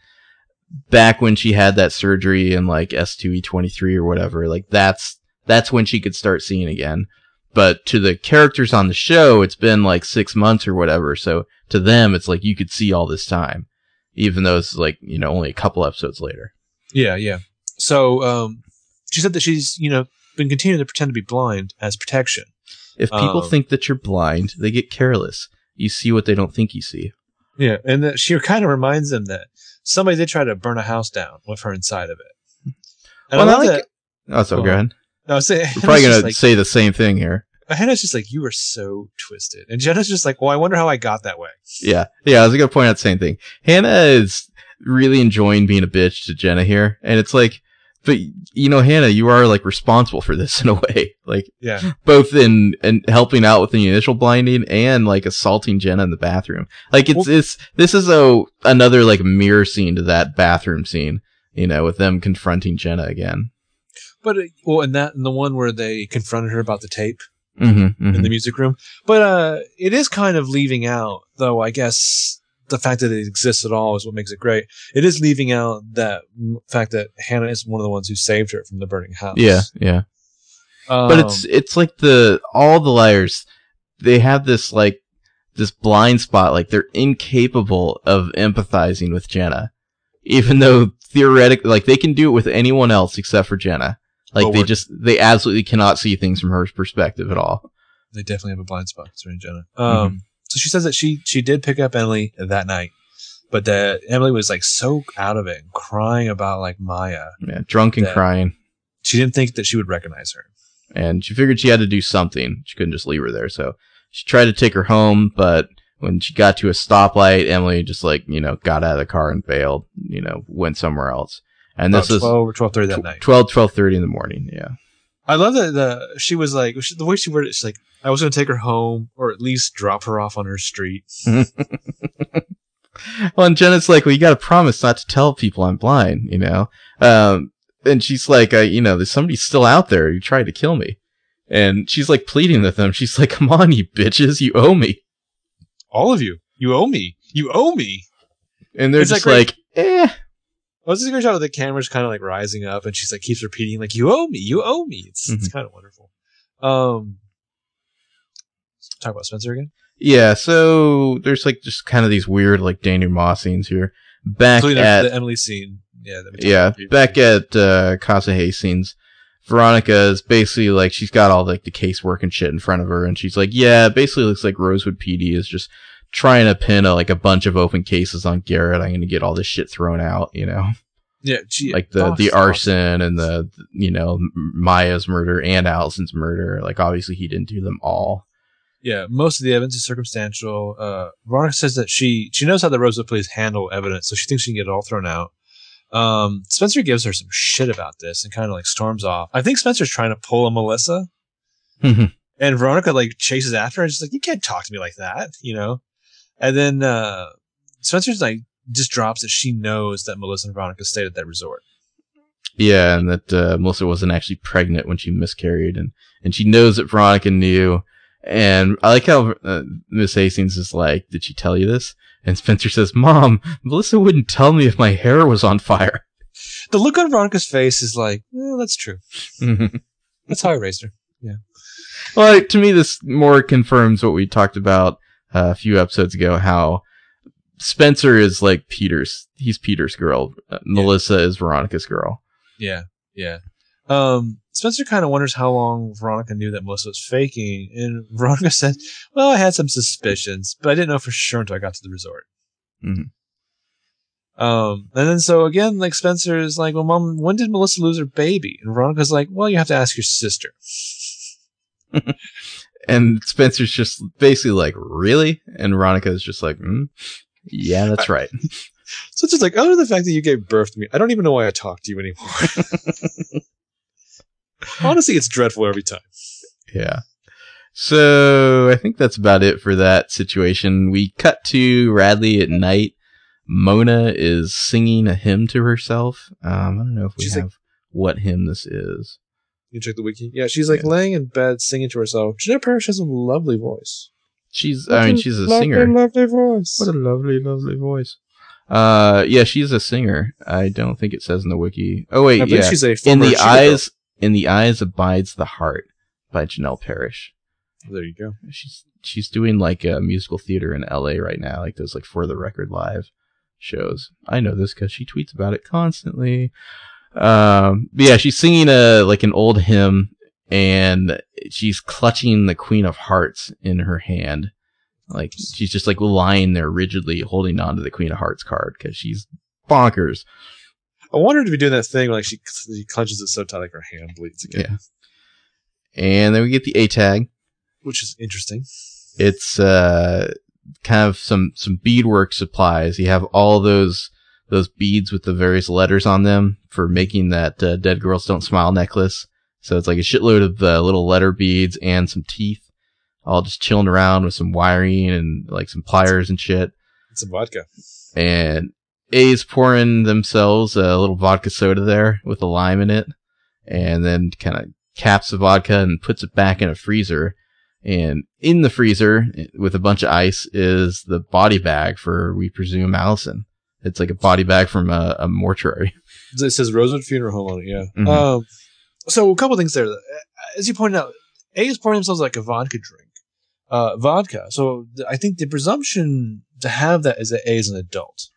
back when she had that surgery in like S two E twenty-three or whatever, like that's that's when she could start seeing again. But to the characters on the show, it's been like six months or whatever. So to them, it's like you could see all this time, even though it's like, you know, only a couple episodes later. Yeah, yeah. So um, she said that she's, you know, been continuing to pretend to be blind as protection. If people um, think that you're blind, they get careless. You see what they don't think you see. Yeah, and that she kind of reminds them that somebody did try to burn a house down with her inside of it. And well, I like that. Oh, so well, go ahead. No, say, We're probably going like, to say the same thing here. Hannah's just like, you are so twisted. And Jenna's just like, well, I wonder how I got that way. Yeah. Yeah, I was going to point out the same thing. Hannah is really enjoying being a bitch to Jenna here. And it's like, but, you know, Hannah, you are like responsible for this in a way. Like, yeah. Both in and helping out with the initial blinding and like assaulting Jenna in the bathroom. Like, it's, well, it's this is a, another like mirror scene to that bathroom scene, you know, with them confronting Jenna again. But, well, and that, and the one where they confronted her about the tape mm-hmm, mm-hmm. in the music room. But, uh, it is kind of leaving out, though, I guess. The fact that it exists at all is what makes it great. It is leaving out that fact that Hannah is one of the ones who saved her from the burning house. Yeah, yeah. Um, but it's it's like the all the liars, they have this like this blind spot, like they're incapable of empathizing with Jenna, even though theoretically, like they can do it with anyone else except for Jenna. Like they just they absolutely cannot see things from her perspective at all. They definitely have a blind spot concerning Jenna. Um. Mm-hmm. So she says that she she did pick up Emily that night, but that Emily was like so out of it and crying about like Maya. Yeah, drunk and crying. She didn't think that she would recognize her. And she figured she had to do something. She couldn't just leave her there. So she tried to take her home, but when she got to a stoplight, Emily just like, you know, got out of the car and bailed, you know, went somewhere else. And this was twelve or twelve thirty that night. twelve, twelve thirty in the morning, yeah. I love that the, she was like, the way she worded it, she's like, I was going to take her home or at least drop her off on her street. Well, and Jenna's like, well, you got to promise not to tell people I'm blind, you know? Um, and she's like, I, you know, there's somebody still out there who tried to kill me. And she's like pleading with them. She's like, come on, you bitches. You owe me. All of you. You owe me. You owe me. And they're it's just like, like eh. Well, this is a great shot of the camera's kind of like rising up, and she's like keeps repeating like "you owe me, you owe me." It's mm-hmm. it's kind of wonderful. Um, talk about Spencer again. Yeah, so there's like just kind of these weird like denouement scenes here. Back so, you know, at the Emily scene, yeah, yeah. Back at uh, Casa Hastings, Veronica is basically like she's got all like the casework and shit in front of her, and she's like, yeah, basically looks like Rosewood P D is just trying to pin a, like a bunch of open cases on Garrett. I'm going to get all this shit thrown out, you know? Yeah, gee, like the the arson and the, you know, Maya's murder and Allison's murder. Like, obviously he didn't do them all. Yeah, most of the evidence is circumstantial. Uh, Veronica says that she she knows how the Rosewood police handle evidence, so she thinks she can get it all thrown out. Um, Spencer gives her some shit about this and kind of like storms off. I think Spencer's trying to pull a Melissa, and Veronica like chases after her and she's like, "You can't talk to me like that," you know. And then uh, Spencer's like just drops that she knows that Melissa and Veronica stayed at that resort. Yeah, and that uh, Melissa wasn't actually pregnant when she miscarried, and and she knows that Veronica knew. And I like how uh, Miss Hastings is like, "Did she tell you this?" And Spencer says, "Mom, Melissa wouldn't tell me if my hair was on fire." The look on Veronica's face is like, eh, that's true. That's how I raised her. Yeah. Well, to me, this more confirms what we talked about uh, a few episodes ago, how Spencer is like Peter's. He's Peter's girl. Uh, yeah. Melissa is Veronica's girl. Yeah. Yeah. Um, Spencer kind of wonders how long Veronica knew that Melissa was faking, and Veronica said, "Well, I had some suspicions, but I didn't know for sure until I got to the resort." Mm-hmm. Um, and then so again, like Spencer is like, "Well, Mom, when did Melissa lose her baby?" And Veronica's like, "Well, you have to ask your sister." And Spencer's just basically like, "Really?" And Veronica is just like, mm, "Yeah, that's right." So it's just like, "Oh, the fact that you gave birth to me, I don't even know why I talk to you anymore." Honestly, it's dreadful every time. Yeah. So I think that's about it for that situation. We cut to Radley at night. Mona is singing a hymn to herself. Um, I don't know if we she's have like, what hymn this is. You check the wiki. Yeah, she's like yeah. laying in bed singing to herself. Jenna Parrish has a lovely voice. She's, what I mean, she's a lovely, singer. Lovely voice. What a lovely, lovely voice. Uh, yeah, she's a singer. I don't think it says in the wiki. Oh wait, I yeah. She's a in the eyes. In the Eyes Abides the Heart by Janelle Parrish. There you go. She's she's doing like a musical theater in L A right now, like those like For the Record Live shows. I know this because she tweets about it constantly. Um, but yeah, she's singing a like an old hymn, and she's clutching the Queen of Hearts in her hand. Like she's just like lying there rigidly holding on to the Queen of Hearts card because she's bonkers. I want her to be doing that thing where, like she, she clenches it so tight, like her hand bleeds again. Yeah. And then we get the A tag, which is interesting. It's uh, kind of some some beadwork supplies. You have all those those beads with the various letters on them for making that uh, Dead Girls Don't Smile necklace. So it's like a shitload of uh, little letter beads and some teeth, all just chilling around with some wiring and like some pliers and shit. And some vodka. And A's pouring themselves a little vodka soda there with a lime in it, and then kind of caps the vodka and puts it back in a freezer. And in the freezer with a bunch of ice is the body bag for, we presume, Allison. It's like a body bag from a, a mortuary. It says Rosewood Funeral Home on it, yeah. Mm-hmm. Um, so a couple things there. As you pointed out, A is pouring themselves like a vodka drink. Uh, vodka. So th- I think the presumption to have that is that A is an adult.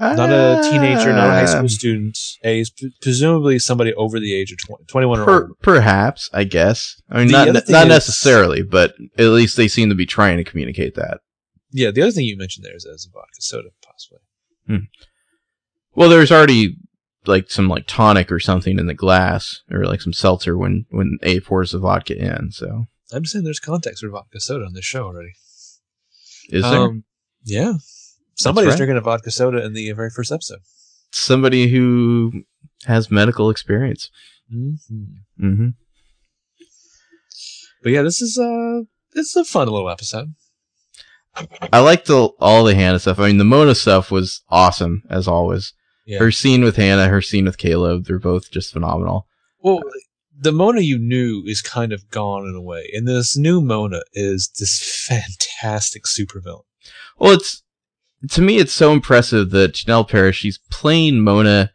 Not a teenager, not a high school student. A is p- presumably somebody over the age of twenty, twenty-one or per, older. Perhaps, I guess. I mean, the not not is, necessarily, but at least they seem to be trying to communicate that. Yeah, the other thing you mentioned there is as a vodka soda, possibly. Hmm. Well, there's already like some like tonic or something in the glass, or like some seltzer when, when A pours the vodka in. So I'm just saying there's context for vodka soda on this show already. Is there? Um, yeah. Somebody's right. Drinking a vodka soda in the very first episode. Somebody who has medical experience. Mm-hmm. Mm-hmm. But yeah, this is a, it's a fun little episode. I liked the, all the Hannah stuff. I mean, the Mona stuff was awesome, as always. Yeah. Her scene with Hannah, her scene with Caleb, they're both just phenomenal. Well, the Mona you knew is kind of gone in a way. And this new Mona is this fantastic supervillain. Well, it's... To me, it's so impressive that Janelle Parrish, she's playing Mona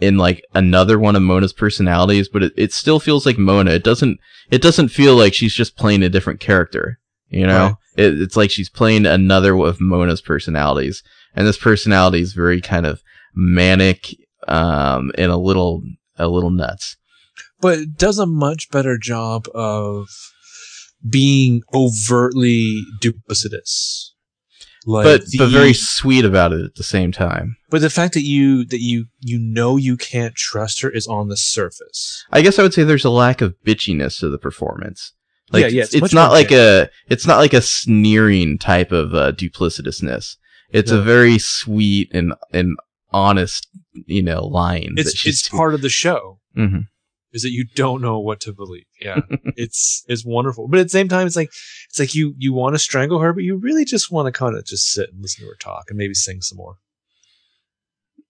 in like another one of Mona's personalities, but it, it still feels like Mona. It doesn't. It doesn't feel like she's just playing a different character. You know, right. it, it's like she's playing another of Mona's personalities, and this personality is very kind of manic um, and a little a little nuts. But it does a much better job of being overtly duplicitous. Like but the, but very sweet about it at the same time. But the fact that you that you you know you can't trust her is on the surface. I guess I would say there's a lack of bitchiness to the performance. Like, yeah, yeah, it's, it's, it's not like a it's not like a sneering type of uh, duplicitousness. It's no. a very sweet and and honest, you know, line. It's that she's it's part of the show. Mm-hmm. Is that you don't know what to believe. Yeah. it's it's wonderful. But at the same time, it's like it's like you, you want to strangle her, but you really just want to kind of just sit and listen to her talk and maybe sing some more.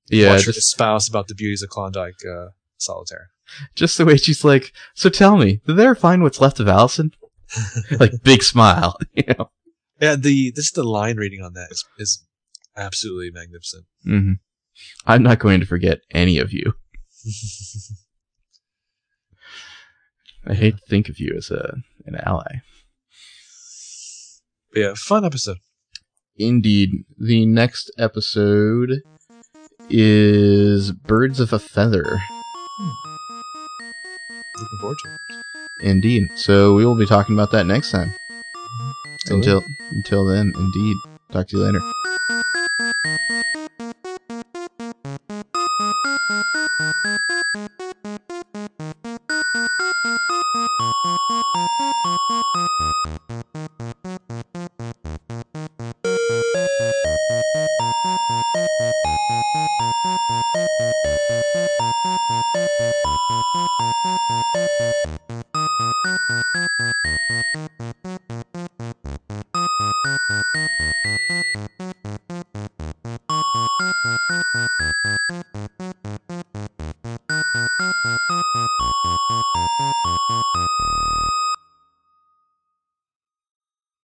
Yeah. Watch her espouse about the beauties of Klondike uh, solitaire. Just the way she's like, so tell me, did they ever find what's left of Allison? Like, big smile. You know? Yeah, the this the line reading on that is, is absolutely magnificent. Mm-hmm. I'm not going to forget any of you. I hate to think of you as a an ally. But yeah, fun episode. Indeed. The next episode is Birds of a Feather. Hmm. Looking forward to it. Indeed. So we will be talking about that next time. Mm-hmm. Until until then, indeed. Talk to you later. Thank you.